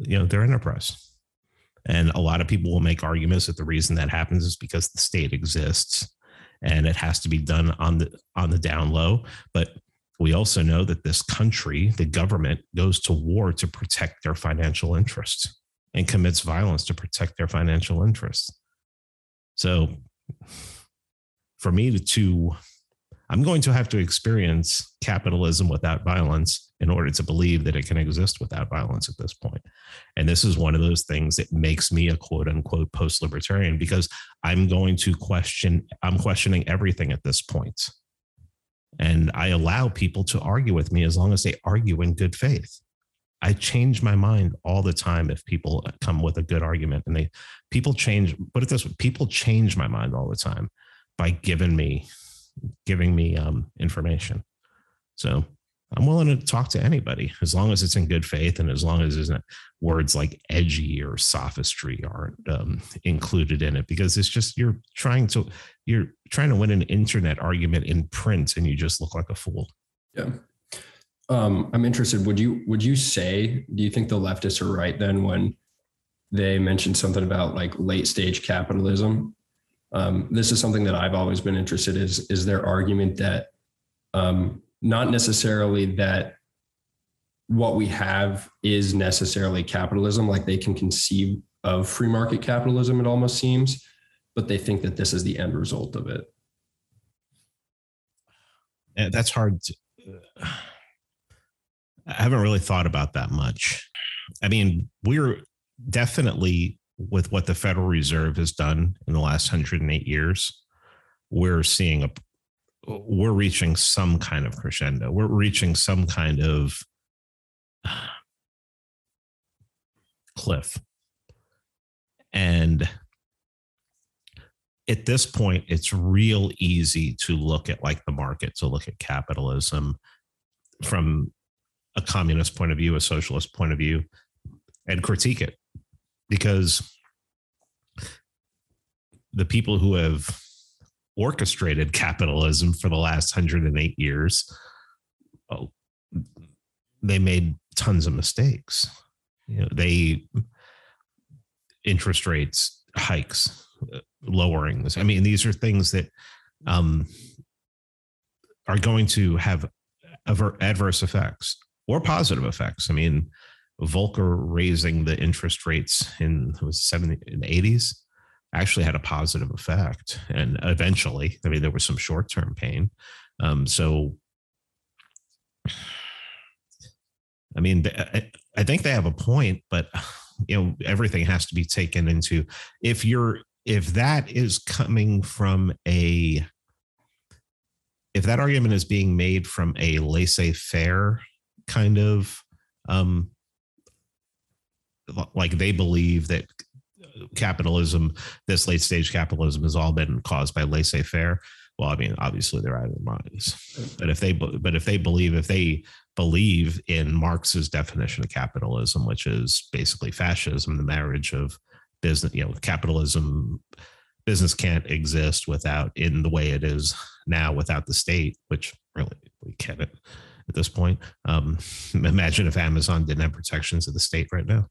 you know, their enterprise. And a lot of people will make arguments that the reason that happens is because the state exists and it has to be done on the, on the down low. But we also know that this country, the government, goes to war to protect their financial interests and commits violence to protect their financial interests. So for me to, to I'm going to have to experience capitalism without violence in order to believe that it can exist without violence at this point. And this is one of those things that makes me a quote unquote post-libertarian, because I'm going to question, I'm questioning everything at this point. And I allow people to argue with me as long as they argue in good faith. I change my mind all the time if people come with a good argument, and they, people change, put it this way, people change my mind all the time by giving me, giving me um, information. So I'm willing to talk to anybody as long as it's in good faith, and as long as there's not words like edgy or sophistry aren't um, included in it, because it's just, you're trying to, you're trying to win an internet argument in print and you just look like a fool. Yeah. Um, I'm interested. Would you, would you say, do you think the leftists are right then when they mentioned something about like late stage capitalism? Um, this is something that I've always been interested in, is, is their argument that um, not necessarily that what we have is necessarily capitalism, like they can conceive of free market capitalism, it almost seems, but they think that this is the end result of it. Yeah, that's hard to, uh, I haven't really thought about that much. I mean, we're definitely, with what the Federal Reserve has done in the last one hundred eight years, we're seeing a, we're reaching some kind of crescendo. We're reaching some kind of cliff. And at this point, it's real easy to look at like the market, to look at capitalism from a communist point of view, a socialist point of view, and critique it. Because the people who have orchestrated capitalism for the last one hundred eight years, well, they made tons of mistakes. You know, they interest rates, hikes, lowerings. I mean, these are things that um, are going to have adverse effects or positive effects. I mean, Volcker raising the interest rates in it was seventies and eighties actually had a positive effect. And eventually, I mean, there was some short-term pain. Um, so I mean, I think they have a point, but you know, everything has to be taken into if you're if that is coming from a if that argument is being made from a laissez-faire kind of um, like they believe that capitalism, this late stage capitalism has all been caused by laissez-faire. Well, I mean, obviously they're out of their minds, but if they but if they believe if they believe in Marx's definition of capitalism, which is basically fascism, the marriage of business, you know, capitalism, business can't exist without in the way it is now without the state, which really we can't at this point. Um, imagine if Amazon didn't have protections of the state right now.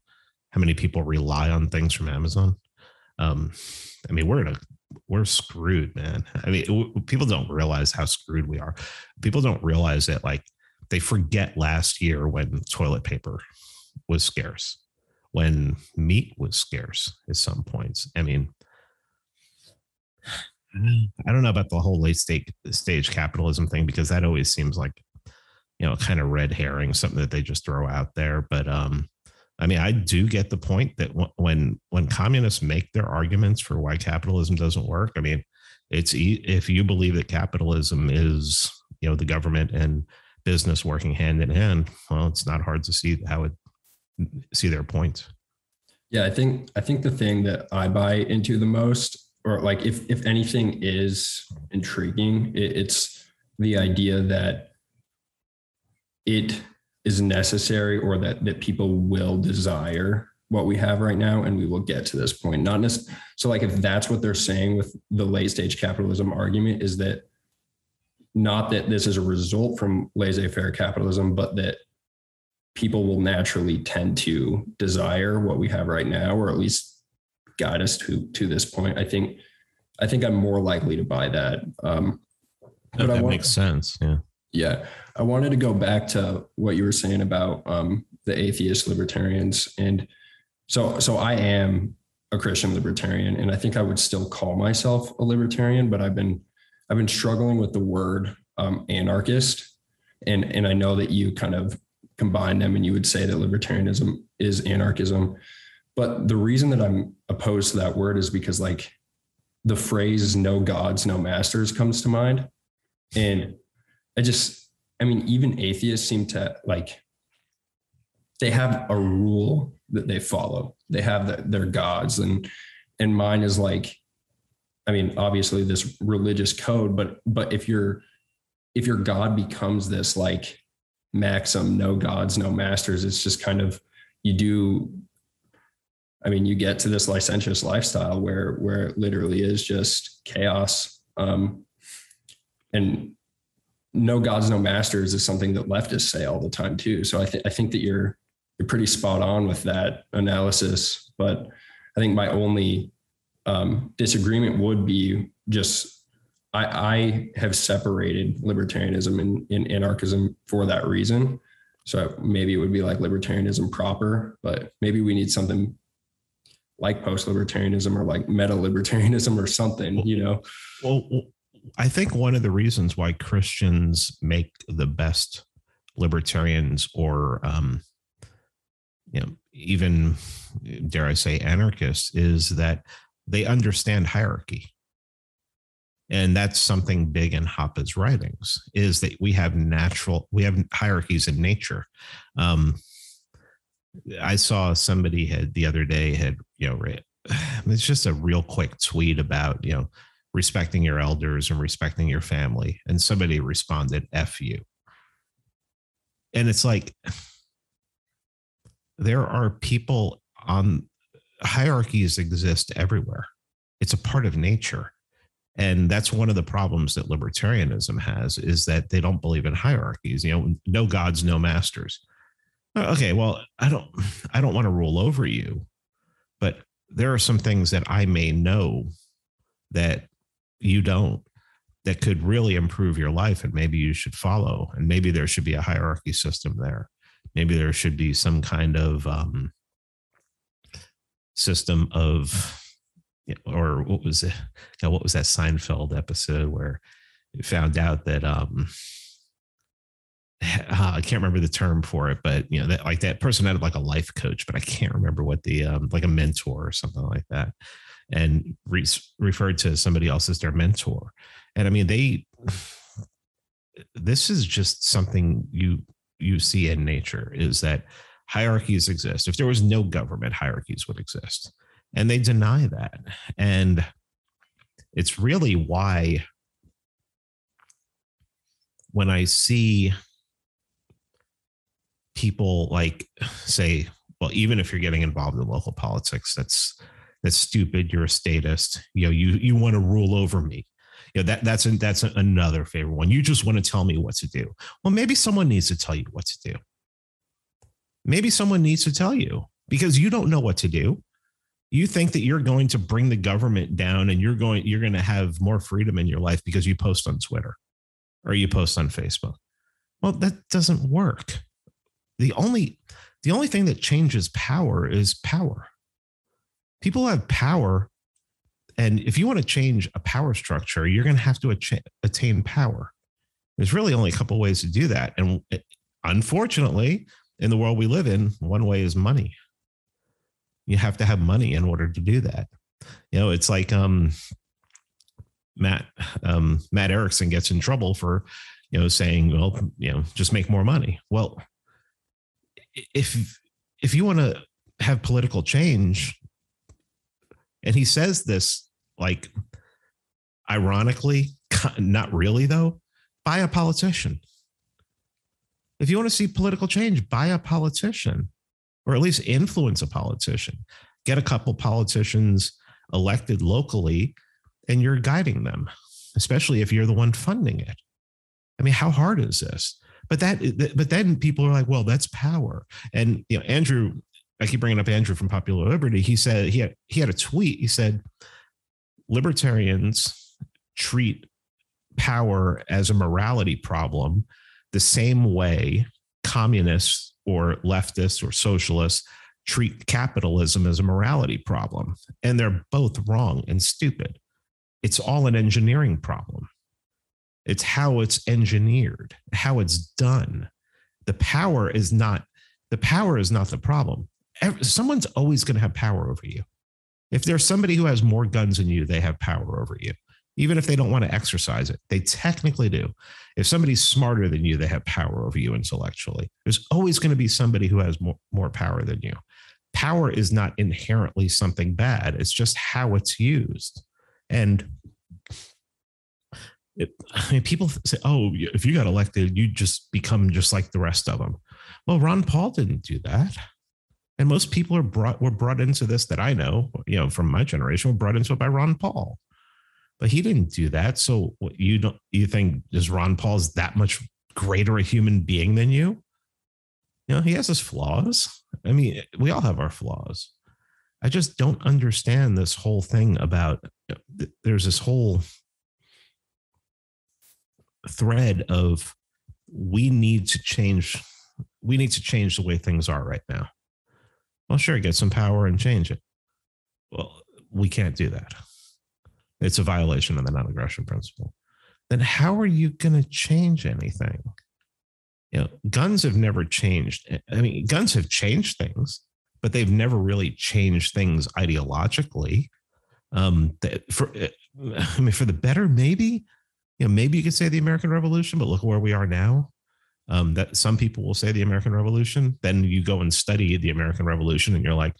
How many people rely on things from Amazon? Um, I mean, we're in a we're screwed, man. I mean, w- people don't realize how screwed we are. People don't realize that, like, they forget last year when toilet paper was scarce, when meat was scarce at some points. I mean, I don't know about the whole late stage, stage capitalism thing, because that always seems like, you know, kind of red herring, something that they just throw out there. But um, I mean, I do get the point that when when communists make their arguments for why capitalism doesn't work, I mean, it's if you believe that capitalism is, you know, the government and business working hand in hand, well, it's not hard to see how it see their points. Yeah, I think I think the thing that I buy into the most, or like if if anything is intriguing, it, it's the idea that it is necessary, or that that people will desire what we have right now, and we will get to this point. Not necess- so like if that's what they're saying with the late stage capitalism argument, is that not that this is a result from laissez-faire capitalism, but that people will naturally tend to desire what we have right now, or at least guide us to to this point. I think I think I'm more likely to buy that. Um, but that I want, makes sense. Yeah, yeah. I wanted to go back to what you were saying about um, the atheist libertarians, and so so I am a Christian libertarian, and I think I would still call myself a libertarian, but I've been. I've been struggling with the word um, anarchist, and and I know that you kind of combine them, and you would say that libertarianism is anarchism. But the reason that I'm opposed to that word is because, like, the phrase "no gods, no masters" comes to mind, and I just, I mean, even atheists seem to, like, they have a rule that they follow. They have the, their gods, and and mine is like. I mean, obviously this religious code, but but if your if your God becomes this like maxim, no gods, no masters, it's just kind of you do. I mean, you get to this licentious lifestyle where where it literally is just chaos, um, and no gods, no masters is something that leftists say all the time too. So I think I think that you're you're pretty spot on with that analysis, but I think my only Um, disagreement would be just, I, I have separated libertarianism and, and anarchism for that reason. So maybe it would be like libertarianism proper, but maybe we need something like post-libertarianism or like meta-libertarianism or something, you know? Well, I think one of the reasons why Christians make the best libertarians or, um, you know, even dare I say anarchists is that they understand hierarchy. And that's something big in Hoppe's writings, is that we have natural, we have hierarchies in nature. Um, I saw somebody had the other day had, you know, it's just a real quick tweet about, you know, respecting your elders and respecting your family. And somebody responded, F you. And it's like, there are people on, hierarchies exist everywhere. It's a part of nature. And that's one of the problems that libertarianism has, is that they don't believe in hierarchies. You know, no gods, no masters. Okay, well, I don't I don't want to rule over you, but there are some things that I may know that you don't, that could really improve your life, and maybe you should follow. And maybe there should be a hierarchy system there. Maybe there should be some kind of um system of, or what was it? God, what was that Seinfeld episode where it found out that um, uh, I can't remember the term for it, but you know, that like that person had like a life coach, but I can't remember what the, um, like a mentor or something like that, and re- referred to somebody else as their mentor. And I mean, they, this is just something you, you see in nature, is that hierarchies exist. If there was no government, hierarchies would exist, and they deny that. And it's really why when I see people like say, well, even if you're getting involved in local politics, that's, that's stupid. You're a statist. You know, you, you want to rule over me. You know, that that's, an, that's another favorite one. You just want to tell me what to do. Well, maybe someone needs to tell you what to do. Maybe someone needs to tell you, because you don't know what to do. You think that you're going to bring the government down and you're going, you're going to have more freedom in your life because you post on Twitter or you post on Facebook. Well, that doesn't work. The only, the only thing that changes power is power. People have power. And if you want to change a power structure, you're going to have to att- attain power. There's really only a couple ways to do that. And it, unfortunately, in the world we live in, one way is money. You have to have money in order to do that. You know, it's like um, Matt um, Matt Erickson gets in trouble for, you know, saying, well, you know, just make more money. Well, if if you want to have political change, and he says this like ironically, not really though, buy a politician. If you want to see political change, buy a politician, or at least influence a politician. Get a couple politicians elected locally, and you're guiding them, especially if you're the one funding it. I mean, how hard is this? But that, but then people are like, well, that's power. And you know, Andrew, I keep bringing up Andrew from Popular Liberty. He said he had he had a tweet. He said, libertarians treat power as a morality problem the same way communists or leftists or socialists treat capitalism as a morality problem. And they're both wrong and stupid. It's all an engineering problem. It's how it's engineered, how it's done. The power is not the power is not the problem. Someone's always going to have power over you. If there's somebody who has more guns than you, they have power over you. Even if they don't want to exercise it, they technically do. If somebody's smarter than you, they have power over you intellectually. There's always going to be somebody who has more, more power than you. Power is not inherently something bad. It's just how it's used. And it, I mean, people say, oh, if you got elected, you just become just like the rest of them. Well, Ron Paul didn't do that. And most people are brought, were brought into this that I know, you know, from my generation, were brought into it by Ron Paul. But he didn't do that. So what, you don't, you think is Ron Paul's that much greater a human being than you? You know, he has his flaws. I mean, we all have our flaws. I just don't understand this whole thing about, you know, there's this whole thread of we need to change. We need to change the way things are right now. Well, sure, get some power and change it. Well, we can't do that. It's a violation of the non-aggression principle. Then how are you going to change anything? You know, guns have never changed. I mean, guns have changed things, but they've never really changed things ideologically. Um, for, I mean, for the better, maybe. You know, maybe you could say the American Revolution, but look where we are now. Um, that some people will say the American Revolution. Then you go and study the American Revolution, and you're like,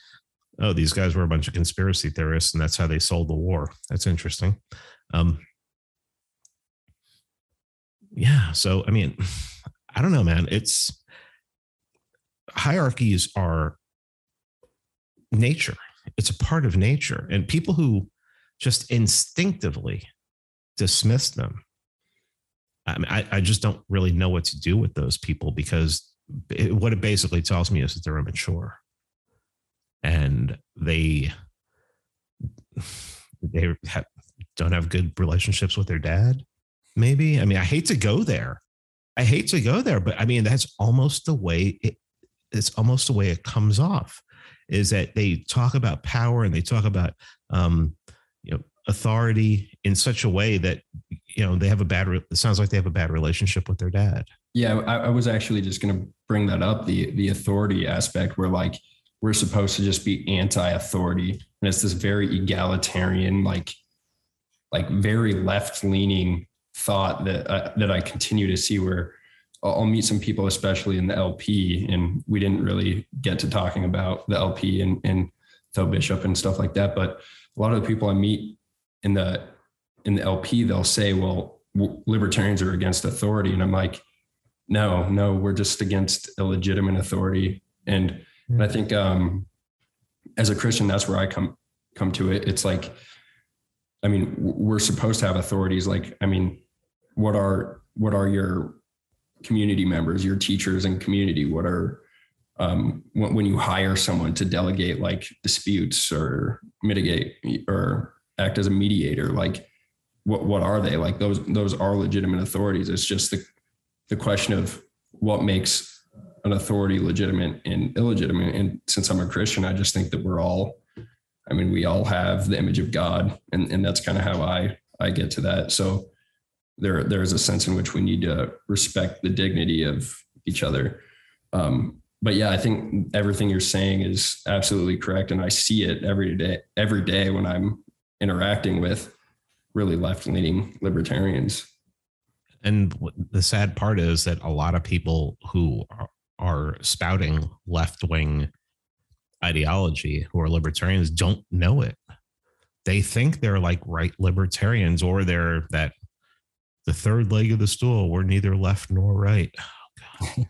oh, these guys were a bunch of conspiracy theorists, and that's how they sold the war. That's interesting. Um, yeah. So, I mean, I don't know, man. It's hierarchies are nature. It's a part of nature. And people who just instinctively dismiss them, I mean, I, I just don't really know what to do with those people, because it, what it basically tells me is that they're immature. And they they have, don't have good relationships with their dad, maybe. I mean, I hate to go there. I hate to go there, but I mean, that's almost the way it, it's almost the way it comes off, is that they talk about power and they talk about um, you know, authority in such a way that you know, they have a bad, re- it sounds like they have a bad relationship with their dad. Yeah. I, I was actually just going to bring that up. The, the authority aspect where like, we're supposed to just be anti-authority. And it's this very egalitarian, like, like very left-leaning thought that, uh, that I continue to see where I'll meet some people, especially in the L P, and we didn't really get to talking about the L P and, and Tho Bishop and stuff like that. But a lot of the people I meet in the, in the L P, they'll say, well, libertarians are against authority. And I'm like, no, no, we're just against illegitimate authority. And, and I think um, as a Christian, that's where I come, come to it. It's like, I mean, we're supposed to have authorities. Like, I mean, what are, what are your community members, your teachers and community? What are, um, when, when you hire someone to delegate like disputes or mitigate or act as a mediator, like what, what are they? Like those, those are legitimate authorities. It's just the, the question of what makes an authority legitimate and illegitimate. And since I'm a Christian, I just think that we're all, I mean, we all have the image of God, and, and that's kind of how I, I get to that. So there, there is a sense in which we need to respect the dignity of each other. Um, but yeah, I think everything you're saying is absolutely correct. And I see it every day, every day when I'm interacting with really left-leaning libertarians. And the sad part is that a lot of people who are, are spouting left-wing ideology who are libertarians don't know it. They think they're like right libertarians, or they're that the third leg of the stool. We're neither left nor right. Oh, God.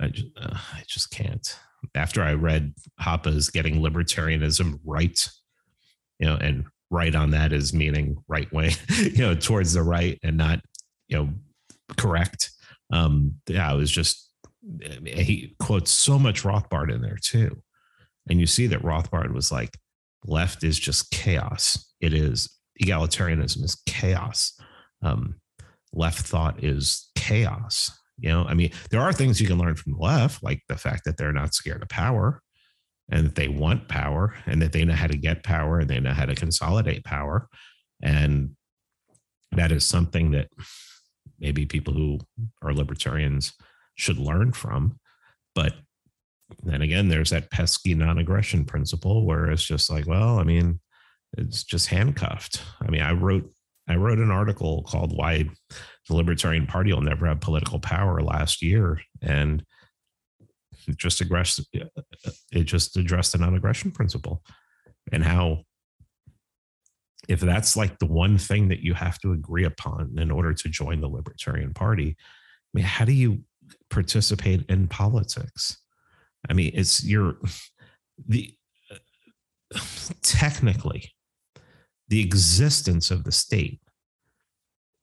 I just, uh, I just can't. After I read Hoppe's Getting Libertarianism Right, you know, and right on that is meaning right wing, you know, towards the right and not, you know, correct. Um, yeah, I was just, he quotes so much Rothbard in there too. And you see that Rothbard was like, left is just chaos. It is egalitarianism is chaos. Um, left thought is chaos. You know, I mean, there are things you can learn from the left, like the fact that they're not scared of power and that they want power and that they know how to get power and they know how to consolidate power. And that is something that maybe people who are libertarians should learn from. But then again, there's that pesky non-aggression principle where it's just like, well, I mean, it's just handcuffed. I mean, I wrote, I wrote an article called Why the Libertarian Party Will Never Have Political Power last year. And it just addressed, it just addressed the non-aggression principle and how, if that's like the one thing that you have to agree upon in order to join the Libertarian Party, I mean, how do you participate in politics? I mean, it's your, the, uh, technically, the existence of the state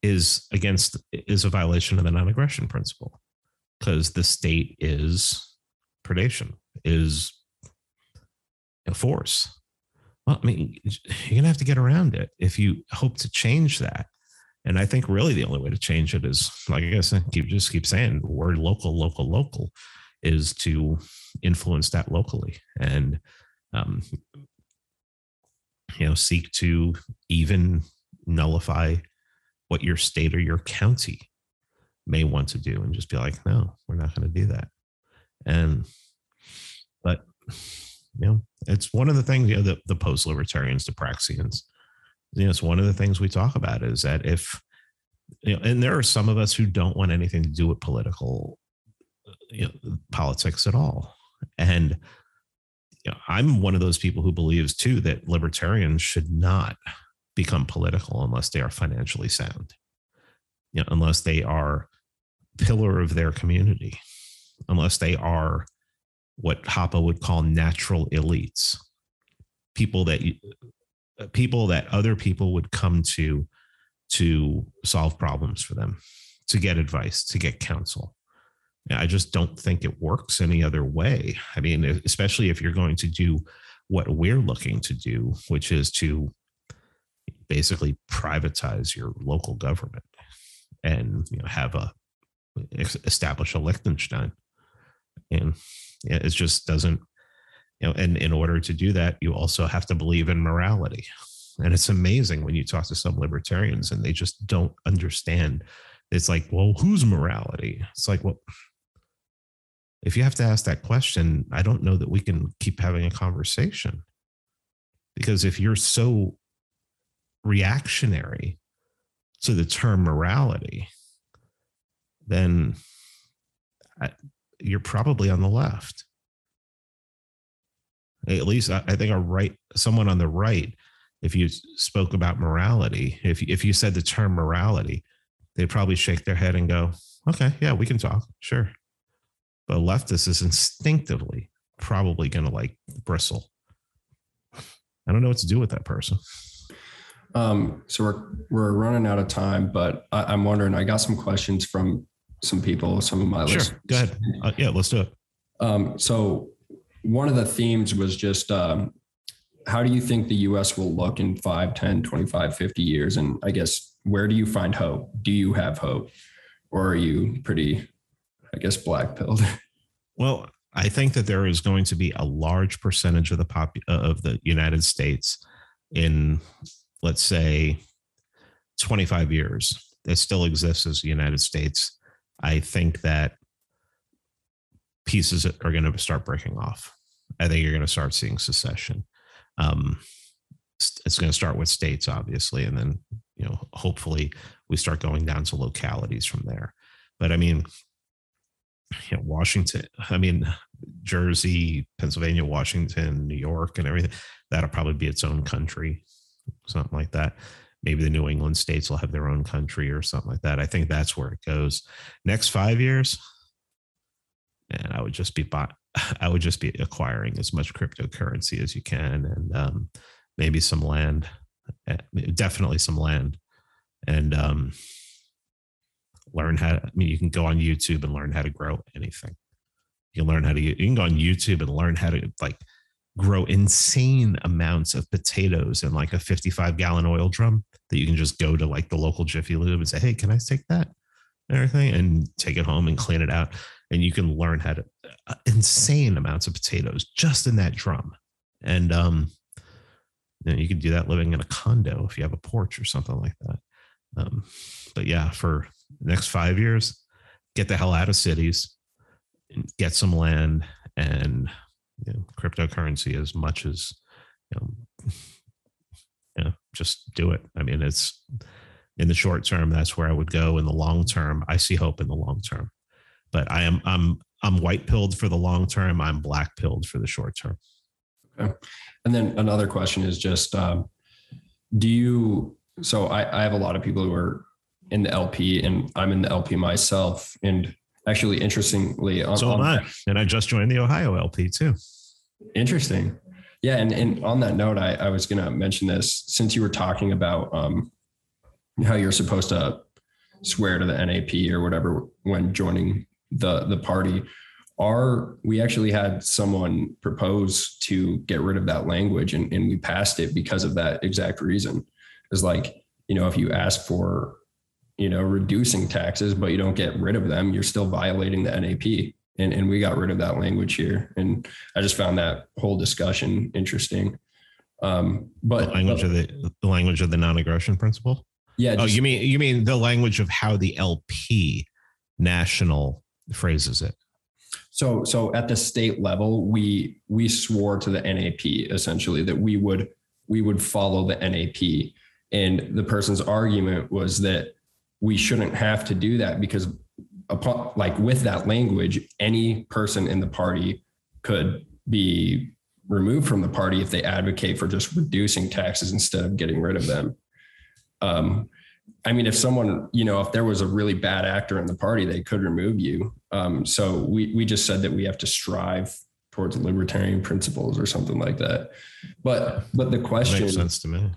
is against, is a violation of the non-aggression principle, because the state is predation, is a force. Well, I mean, you're going to have to get around it if you hope to change that. And I think really the only way to change it is, like I guess I keep, just keep saying, the word local, local, local, is to influence that locally and, um, you know, seek to even nullify what your state or your county may want to do and just be like, no, we're not going to do that. And, but, you know, it's one of the things, you know, the, the post-libertarians, the Praxians, you know, it's one of the things we talk about is that if, you know, and there are some of us who don't want anything to do with political, you know, politics at all. And, you know, I'm one of those people who believes too that libertarians should not become political unless they are financially sound, you know, unless they are pillar of their community, unless they are what Hoppe would call natural elites, people that people that other people would come to to solve problems for them, to get advice, to get counsel. I just don't think it works any other way. I mean, especially if you're going to do what we're looking to do, which is to basically privatize your local government and, you know, have a establish a Liechtenstein. And it just doesn't, you know, and in order to do that, you also have to believe in morality. And it's amazing when you talk to some libertarians and they just don't understand. It's like, well, whose morality? It's like, well, if you have to ask that question, I don't know that we can keep having a conversation. Because if you're so reactionary to the term morality, then you're probably on the left. At least I think a right, someone on the right, if you spoke about morality, if if you said the term morality, they'd probably shake their head and go, okay, yeah, we can talk, sure. But leftists is instinctively probably going to like bristle. I don't know what to do with that person. Um, so we're we're running out of time, but I, I'm wondering, I got some questions from some people, some of my listeners. Sure, go ahead. Uh, yeah, let's do it. Um, so one of the themes was just, um, how do you think the U S will look in five, ten, twenty-five, fifty years? And I guess, where do you find hope? Do you have hope? Or are you pretty, I guess, black-pilled? Well, I think that there is going to be a large percentage of the pop of the United States in, let's say, twenty-five years that still exists as the United States. I think that pieces are going to start breaking off. I think you're going to start seeing secession. Um, it's going to start with states, obviously, and then, you know, hopefully we start going down to localities from there. But I mean, you know, Washington, I mean, Jersey, Pennsylvania, Washington, New York, and everything, that'll probably be its own country, something like that. Maybe the New England states will have their own country or something like that. I think that's where it goes. Next five years, and I would just be bought, I would just be acquiring as much cryptocurrency as you can, and um, maybe some land, definitely some land, and um, learn how to, I mean, you can go on YouTube and learn how to grow anything. You can learn how to, you can go on YouTube and learn how to like grow insane amounts of potatoes in like a fifty-five gallon oil drum that you can just go to like the local Jiffy Lube and say, hey, can I take that and everything, and take it home and clean it out. And you can learn how to uh, insane amounts of potatoes just in that drum. And um, you know, you can do that living in a condo if you have a porch or something like that. Um, but yeah, for the next five years, get the hell out of cities, get some land, and you know, cryptocurrency as much as, you know, you know, just do it. I mean, it's in the short term, that's where I would go. In the long term, I see hope in the long term. But I am I'm I'm white pilled for the long term. I'm black pilled for the short term. Okay. And then another question is just, um, do you? So I, I have a lot of people who are in the L P, and I'm in the L P myself. And actually, interestingly, on, so am I. And I just joined the Ohio L P too. Interesting. Yeah. And and on that note, I, I was going to mention this since you were talking about um, how you're supposed to swear to the N A P or whatever when joining the the party. Are we actually had someone propose to get rid of that language, and, and we passed it because of that exact reason. Is like, you know, if you ask for, you know, reducing taxes, but you don't get rid of them, you're still violating the N A P. And and we got rid of that language here. And I just found that whole discussion interesting. Um, but the language but, of the, the language of the non-aggression principle. Yeah. Just, oh, you mean you mean the language of how the L P national phrases it. So so at the state level, we we swore to the N A P essentially that we would we would follow the N A P. And the person's argument was that we shouldn't have to do that because upon, like with that language, any person in the party could be removed from the party if they advocate for just reducing taxes instead of getting rid of them. Um, I mean, if someone, you know, if there was a really bad actor in the party, they could remove you. Um, so we, we just said that we have to strive towards libertarian principles or something like that. But, but the question makes sense to me.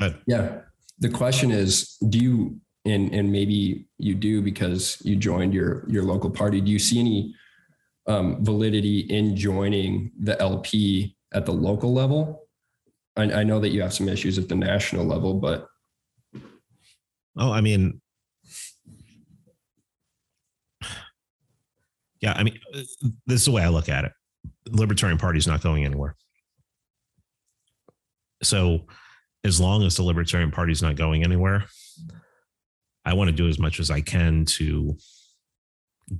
But yeah, the question is, do you, and and maybe you do because you joined your your local party, do you see any um, validity in joining the L P at the local level? I, I know that you have some issues at the national level, but. Oh, I mean, yeah, I mean, this is the way I look at it. The Libertarian Party is not going anywhere. So as long as the Libertarian Party's not going anywhere, I want to do as much as I can to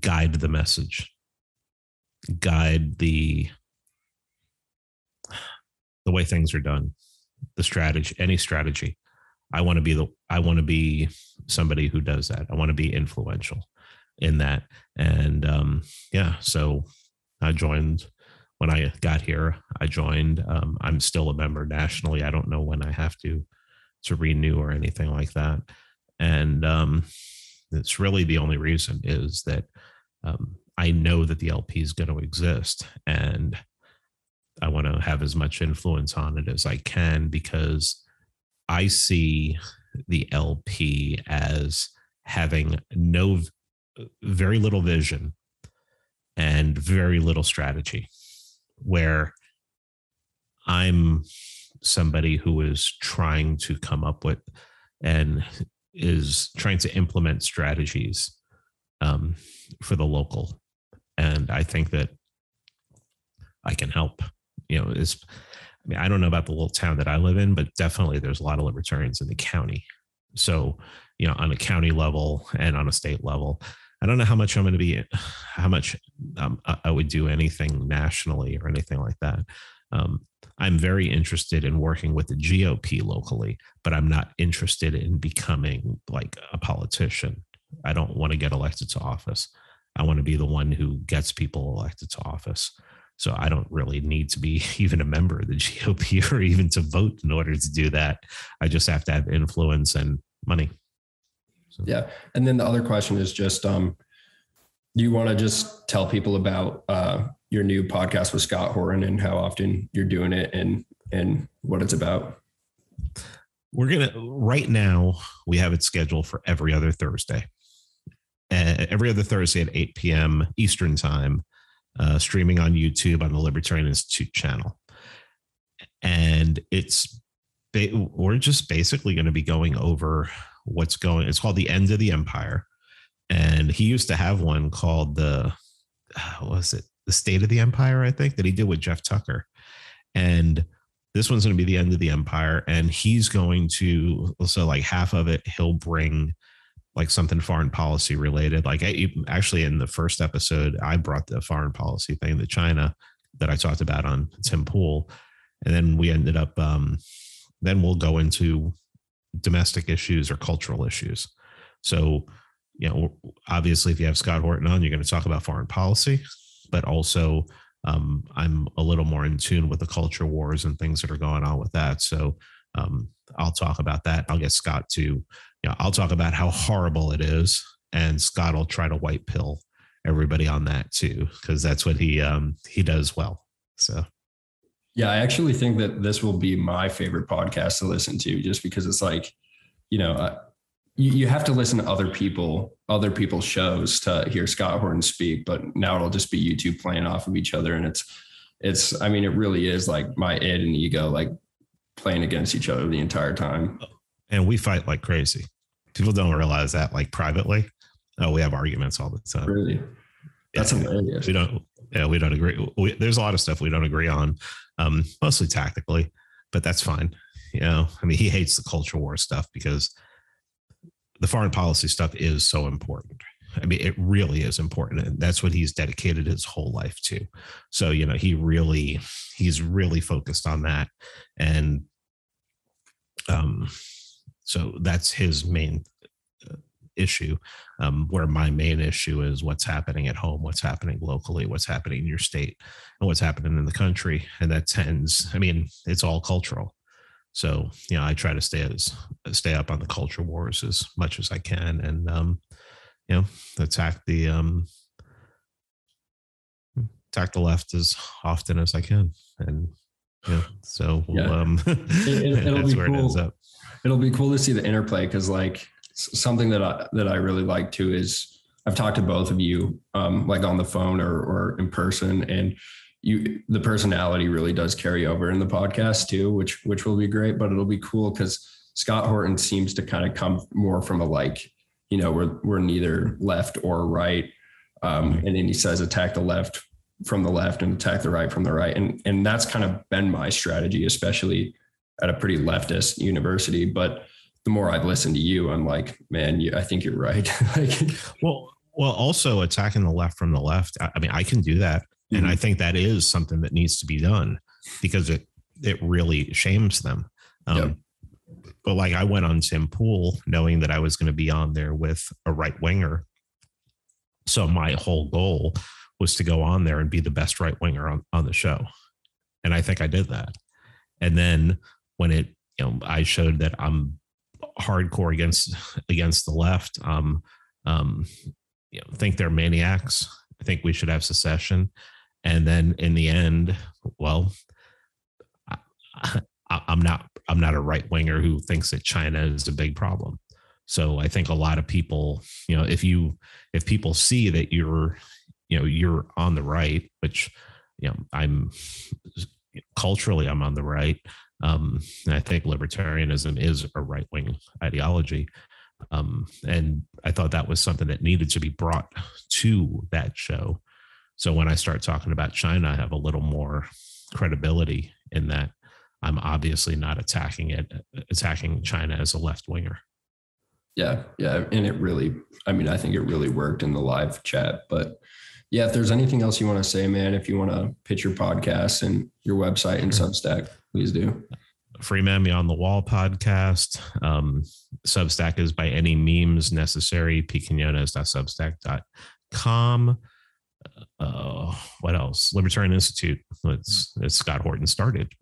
guide the message, guide the the way things are done, the strategy, any strategy. I want to be the I want to be somebody who does that. I want to be influential in that. And um, yeah, so I joined when I got here. I joined. Um, I'm still a member nationally. I don't know when I have to to renew or anything like that. And um, it's really the only reason is that um, I know that the L P is going to exist, and I want to have as much influence on it as I can, because I see the L P as having no, very little vision and very little strategy, where I'm somebody who is trying to come up with and is trying to implement strategies um, for the local. And I think that I can help. You know, it's, I mean, I don't know about the little town that I live in, but definitely there's a lot of libertarians in the county. So, you know, on a county level and on a state level, I don't know how much I'm going to be, how much um, I would do anything nationally or anything like that. Um, I'm very interested in working with the G O P locally, but I'm not interested in becoming like a politician. I don't want to get elected to office. I want to be the one who gets people elected to office. So I don't really need to be even a member of the G O P or even to vote in order to do that. I just have to have influence and money. So. Yeah. And then the other question is just, um, do you want to just tell people about uh, your new podcast with Scott Horton and how often you're doing it and, and what it's about? We're going to, right now, we have it scheduled for every other Thursday, uh, every other Thursday at eight p.m. Eastern time. Uh, streaming on YouTube on the Libertarian Institute channel. And it's, we're just basically going to be going over what's going, it's called The End of the Empire. And he used to have one called the, what was it? The State of the Empire, I think, that he did with Jeff Tucker. And this one's going to be The End of the Empire. And he's going to, so like half of it, he'll bring like something foreign policy related. Like I, actually in the first episode, I brought the foreign policy thing to China that I talked about on Tim Pool. And then we ended up, um, then we'll go into domestic issues or cultural issues. So, you know, obviously if you have Scott Horton on, you're going to talk about foreign policy, but also um, I'm a little more in tune with the culture wars and things that are going on with that. So um, I'll talk about that. I'll get Scott to, You know, I'll talk about how horrible it is, and Scott will try to white pill everybody on that too, because that's what he um, he does well. So, yeah, I actually think that this will be my favorite podcast to listen to, just because it's like, you know, uh, you, you have to listen to other people, other people's shows to hear Scott Horton speak, but now it'll just be you two playing off of each other, and it's, it's, I mean, it really is like my id and ego like playing against each other the entire time, and we fight like crazy. People don't realize that, like privately. Oh, we have arguments all the time. Really? That's yeah, hilarious. We don't, yeah, we don't agree. We, there's a lot of stuff we don't agree on, um, mostly tactically, but that's fine. You know, I mean, he hates the culture war stuff because the foreign policy stuff is so important. I mean, it really is important. And that's what he's dedicated his whole life to. So, you know, he really, he's really focused on that. And, um, so that's his main issue, um, where my main issue is what's happening at home, what's happening locally, what's happening in your state, and what's happening in the country. And that tends, I mean, it's all cultural. So, you know, I try to stay as stay up on the culture wars as much as I can, and, um, you know, attack the, um, attack the left as often as I can. And, you know, so we'll, yeah, um, it, that's be where cool. It ends up. It'll be cool to see the interplay, because like something that I, that I really like too is I've talked to both of you um, like on the phone or, or in person, and you, the personality really does carry over in the podcast too, which, which will be great, but it'll be cool because Scott Horton seems to kind of come more from a, like, you know, we're, we're neither left or right. Um, and then he says, attack the left from the left and attack the right from the right. And, and that's kind of been my strategy, especially at a pretty leftist university, but the more I've listened to you, I'm like, man, you, I think you're right. like, well, well, also attacking the left from the left. I, I mean, I can do that. Mm-hmm. And I think that is something that needs to be done because it, it really shames them. Um, yep. But like I went on Tim Pool knowing that I was going to be on there with a right winger. So my whole goal was to go on there and be the best right winger on, on the show. And I think I did that. And then when it, you know, I showed that I'm hardcore against, against the left, um, um, you know, think they're maniacs. I think we should have secession. And then in the end, well, I, I, I'm not, I'm not a right winger who thinks that China is a big problem. So I think a lot of people, you know, if you, if people see that you're, you know, you're on the right, which, you know, I'm culturally, I'm on the right. Um, and I think libertarianism is a right-wing ideology. Um, and I thought that was something that needed to be brought to that show. So when I start talking about China, I have a little more credibility in that. I'm obviously not attacking it, attacking China as a left winger. Yeah. Yeah. And it really, I mean, I think it really worked in the live chat, but yeah, if there's anything else you want to say, man, if you want to pitch your podcast and your website and Substack, please do. Freeman Beyond the Wall podcast. Um, Substack is by any means necessary. Pete Quiñones dot substack dot com. Uh, what else? Libertarian Institute. It's, it's Scott Horton started.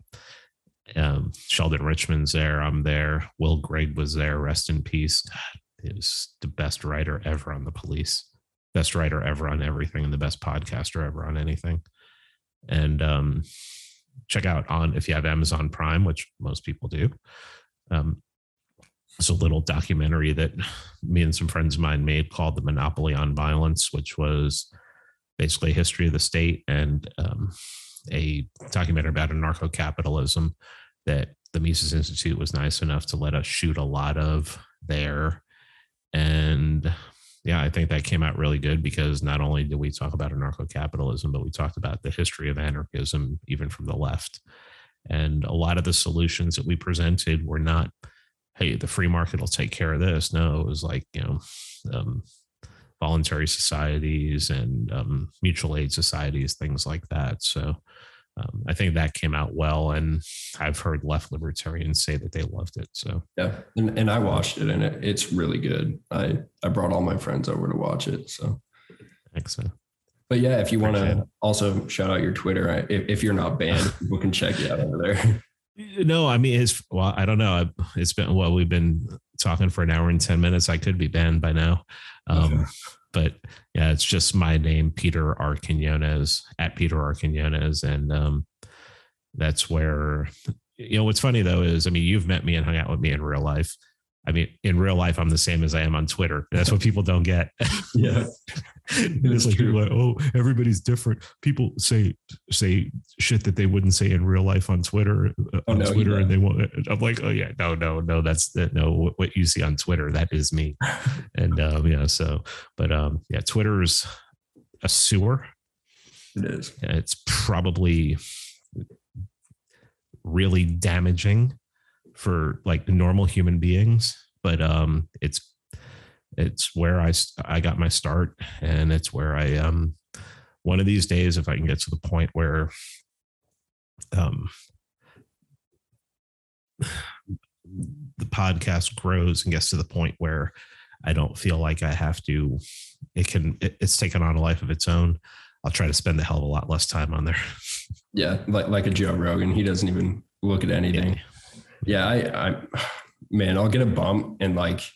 Um, Sheldon Richman's there. I'm there. Will Gregg was there. Rest in peace. God, he was the best writer ever on the police, best writer ever on everything, and the best podcaster ever on anything. And um, check out on, if you have Amazon Prime, which most people do, um, it's a little documentary that me and some friends of mine made called The Monopoly on Violence, which was basically a history of the state and um, a documentary about anarcho-capitalism that the Mises Institute was nice enough to let us shoot a lot of there. And yeah, I think that came out really good because not only did we talk about anarcho-capitalism, but we talked about the history of anarchism, even from the left. And a lot of the solutions that we presented were not, hey, the free market will take care of this. No, it was like, you know, um, voluntary societies and um, mutual aid societies, things like that. So um, I think that came out well, and I've heard left libertarians say that they loved it. So yeah, and, and I watched it, and it, it's really good. I, I brought all my friends over to watch it. So excellent. But yeah, if you want to also shout out your Twitter, I, if, if you're not banned, people can check you out over there. No, I mean, it's, well, I don't know. It's been, well, we've been talking for an hour and ten minutes. I could be banned by now. Um, okay. But yeah, it's just my name, Peter R. Quiñones, at Peter R. Quiñones. And um, that's where, you know, what's funny though is, I mean, you've met me and hung out with me in real life. I mean, in real life, I'm the same as I am on Twitter. That's what people don't get. Yeah. It's like, people are like, oh, everybody's different. People say say shit that they wouldn't say in real life on Twitter. Uh, oh, on no, Twitter, and they won't. I'm like, oh yeah, no, no, no. That's that. No, what, what you see on Twitter, that is me. And um, yeah, so, but um, yeah, Twitter's a sewer. It is. It's probably really damaging for like normal human beings, but um, it's it's where I I got my start, and it's where I um one of these days, if I can get to the point where um the podcast grows and gets to the point where I don't feel like I have to, it can it, it's taken on a life of its own. I'll try to spend a hell of a lot less time on there. Yeah, like like a Joe Rogan, he doesn't even look at anything. Yeah. Yeah, I, I, man, I'll get a bump and like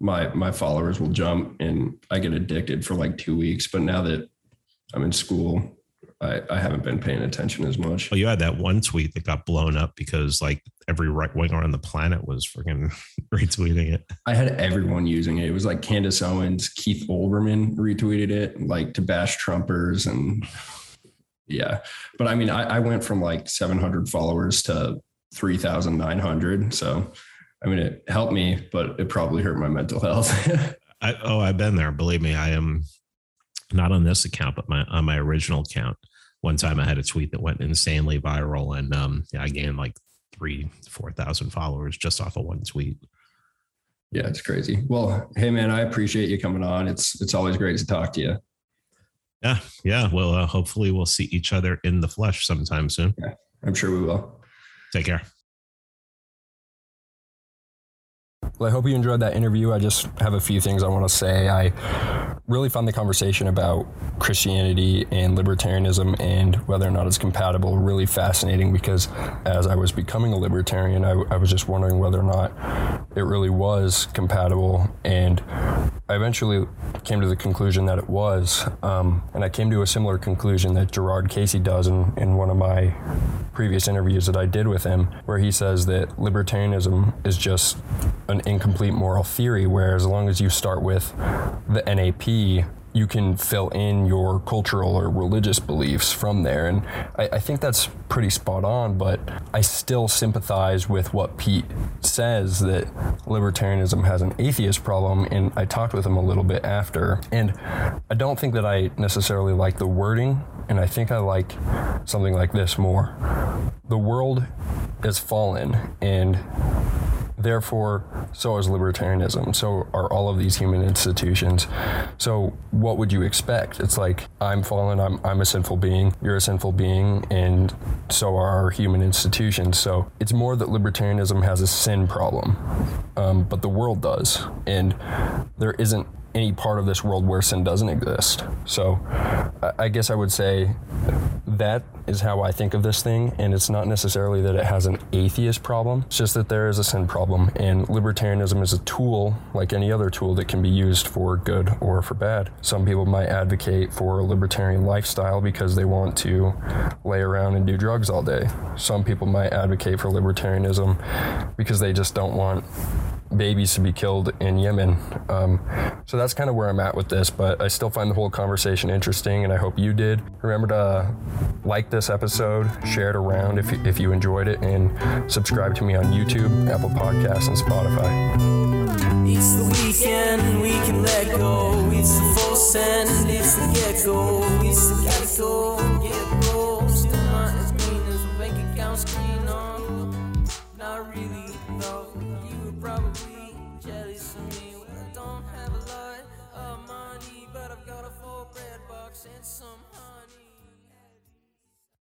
my, my followers will jump and I get addicted for like two weeks. But now that I'm in school, I, I haven't been paying attention as much. Well, you had that one tweet that got blown up because like every right winger on the planet was freaking retweeting it. I had everyone using it. It was like Candace Owens, Keith Olbermann retweeted it, like to bash Trumpers. And yeah, but I mean, I, I went from like seven hundred followers to three thousand nine hundred. So, I mean, it helped me, but it probably hurt my mental health. I, oh, I've been there. Believe me, I am not on this account, but my on my original account. One time I had a tweet that went insanely viral, and um, I gained like three, four thousand followers just off of one tweet. Yeah, it's crazy. Well, hey man, I appreciate you coming on. It's it's always great to talk to you. Yeah, yeah. Well, uh, hopefully we'll see each other in the flesh sometime soon. Yeah, I'm sure we will. Take care. Well, I hope you enjoyed that interview. I just have a few things I want to say. I really found the conversation about Christianity and libertarianism and whether or not it's compatible really fascinating, because as I was becoming a libertarian, I, I was just wondering whether or not it really was compatible. And I eventually came to the conclusion that it was. Um, and I came to a similar conclusion that Gerard Casey does in, in one of my previous interviews that I did with him, where he says that libertarianism is just an incomplete moral theory, where as long as you start with the N A P, you can fill in your cultural or religious beliefs from there. And I, I think that's pretty spot on, but I still sympathize with what Pete says, that libertarianism has an atheist problem. And I talked with him a little bit after, and I don't think that I necessarily like the wording, and I think I like something like this more. The world is fallen, and therefore, so is libertarianism. So are all of these human institutions. So what would you expect? It's like, I'm fallen, I'm, I'm a sinful being, you're a sinful being, and so are our human institutions. So it's more that libertarianism has a sin problem, um, but the world does. And there isn't any part of this world where sin doesn't exist. So I guess I would say that is how I think of this thing. And it's not necessarily that it has an atheist problem. It's just that there is a sin problem, and libertarianism is a tool like any other tool that can be used for good or for bad. Some people might advocate for a libertarian lifestyle because they want to lay around and do drugs all day. Some people might advocate for libertarianism because they just don't want babies to be killed in Yemen. Um, so that's kind of where I'm at with this, but I still find the whole conversation interesting, and I hope you did. Remember to like this episode, share it around if, if you enjoyed it, and subscribe to me on YouTube, Apple Podcasts, and Spotify. It's the weekend and we can let go. It's the full send, it's the get-go. It's the get-go, get-go. Still not as green as a bank account screen on. Not really, though. Probably jealous of me when I don't have a lot of money, but I've got a full bread box and some honey.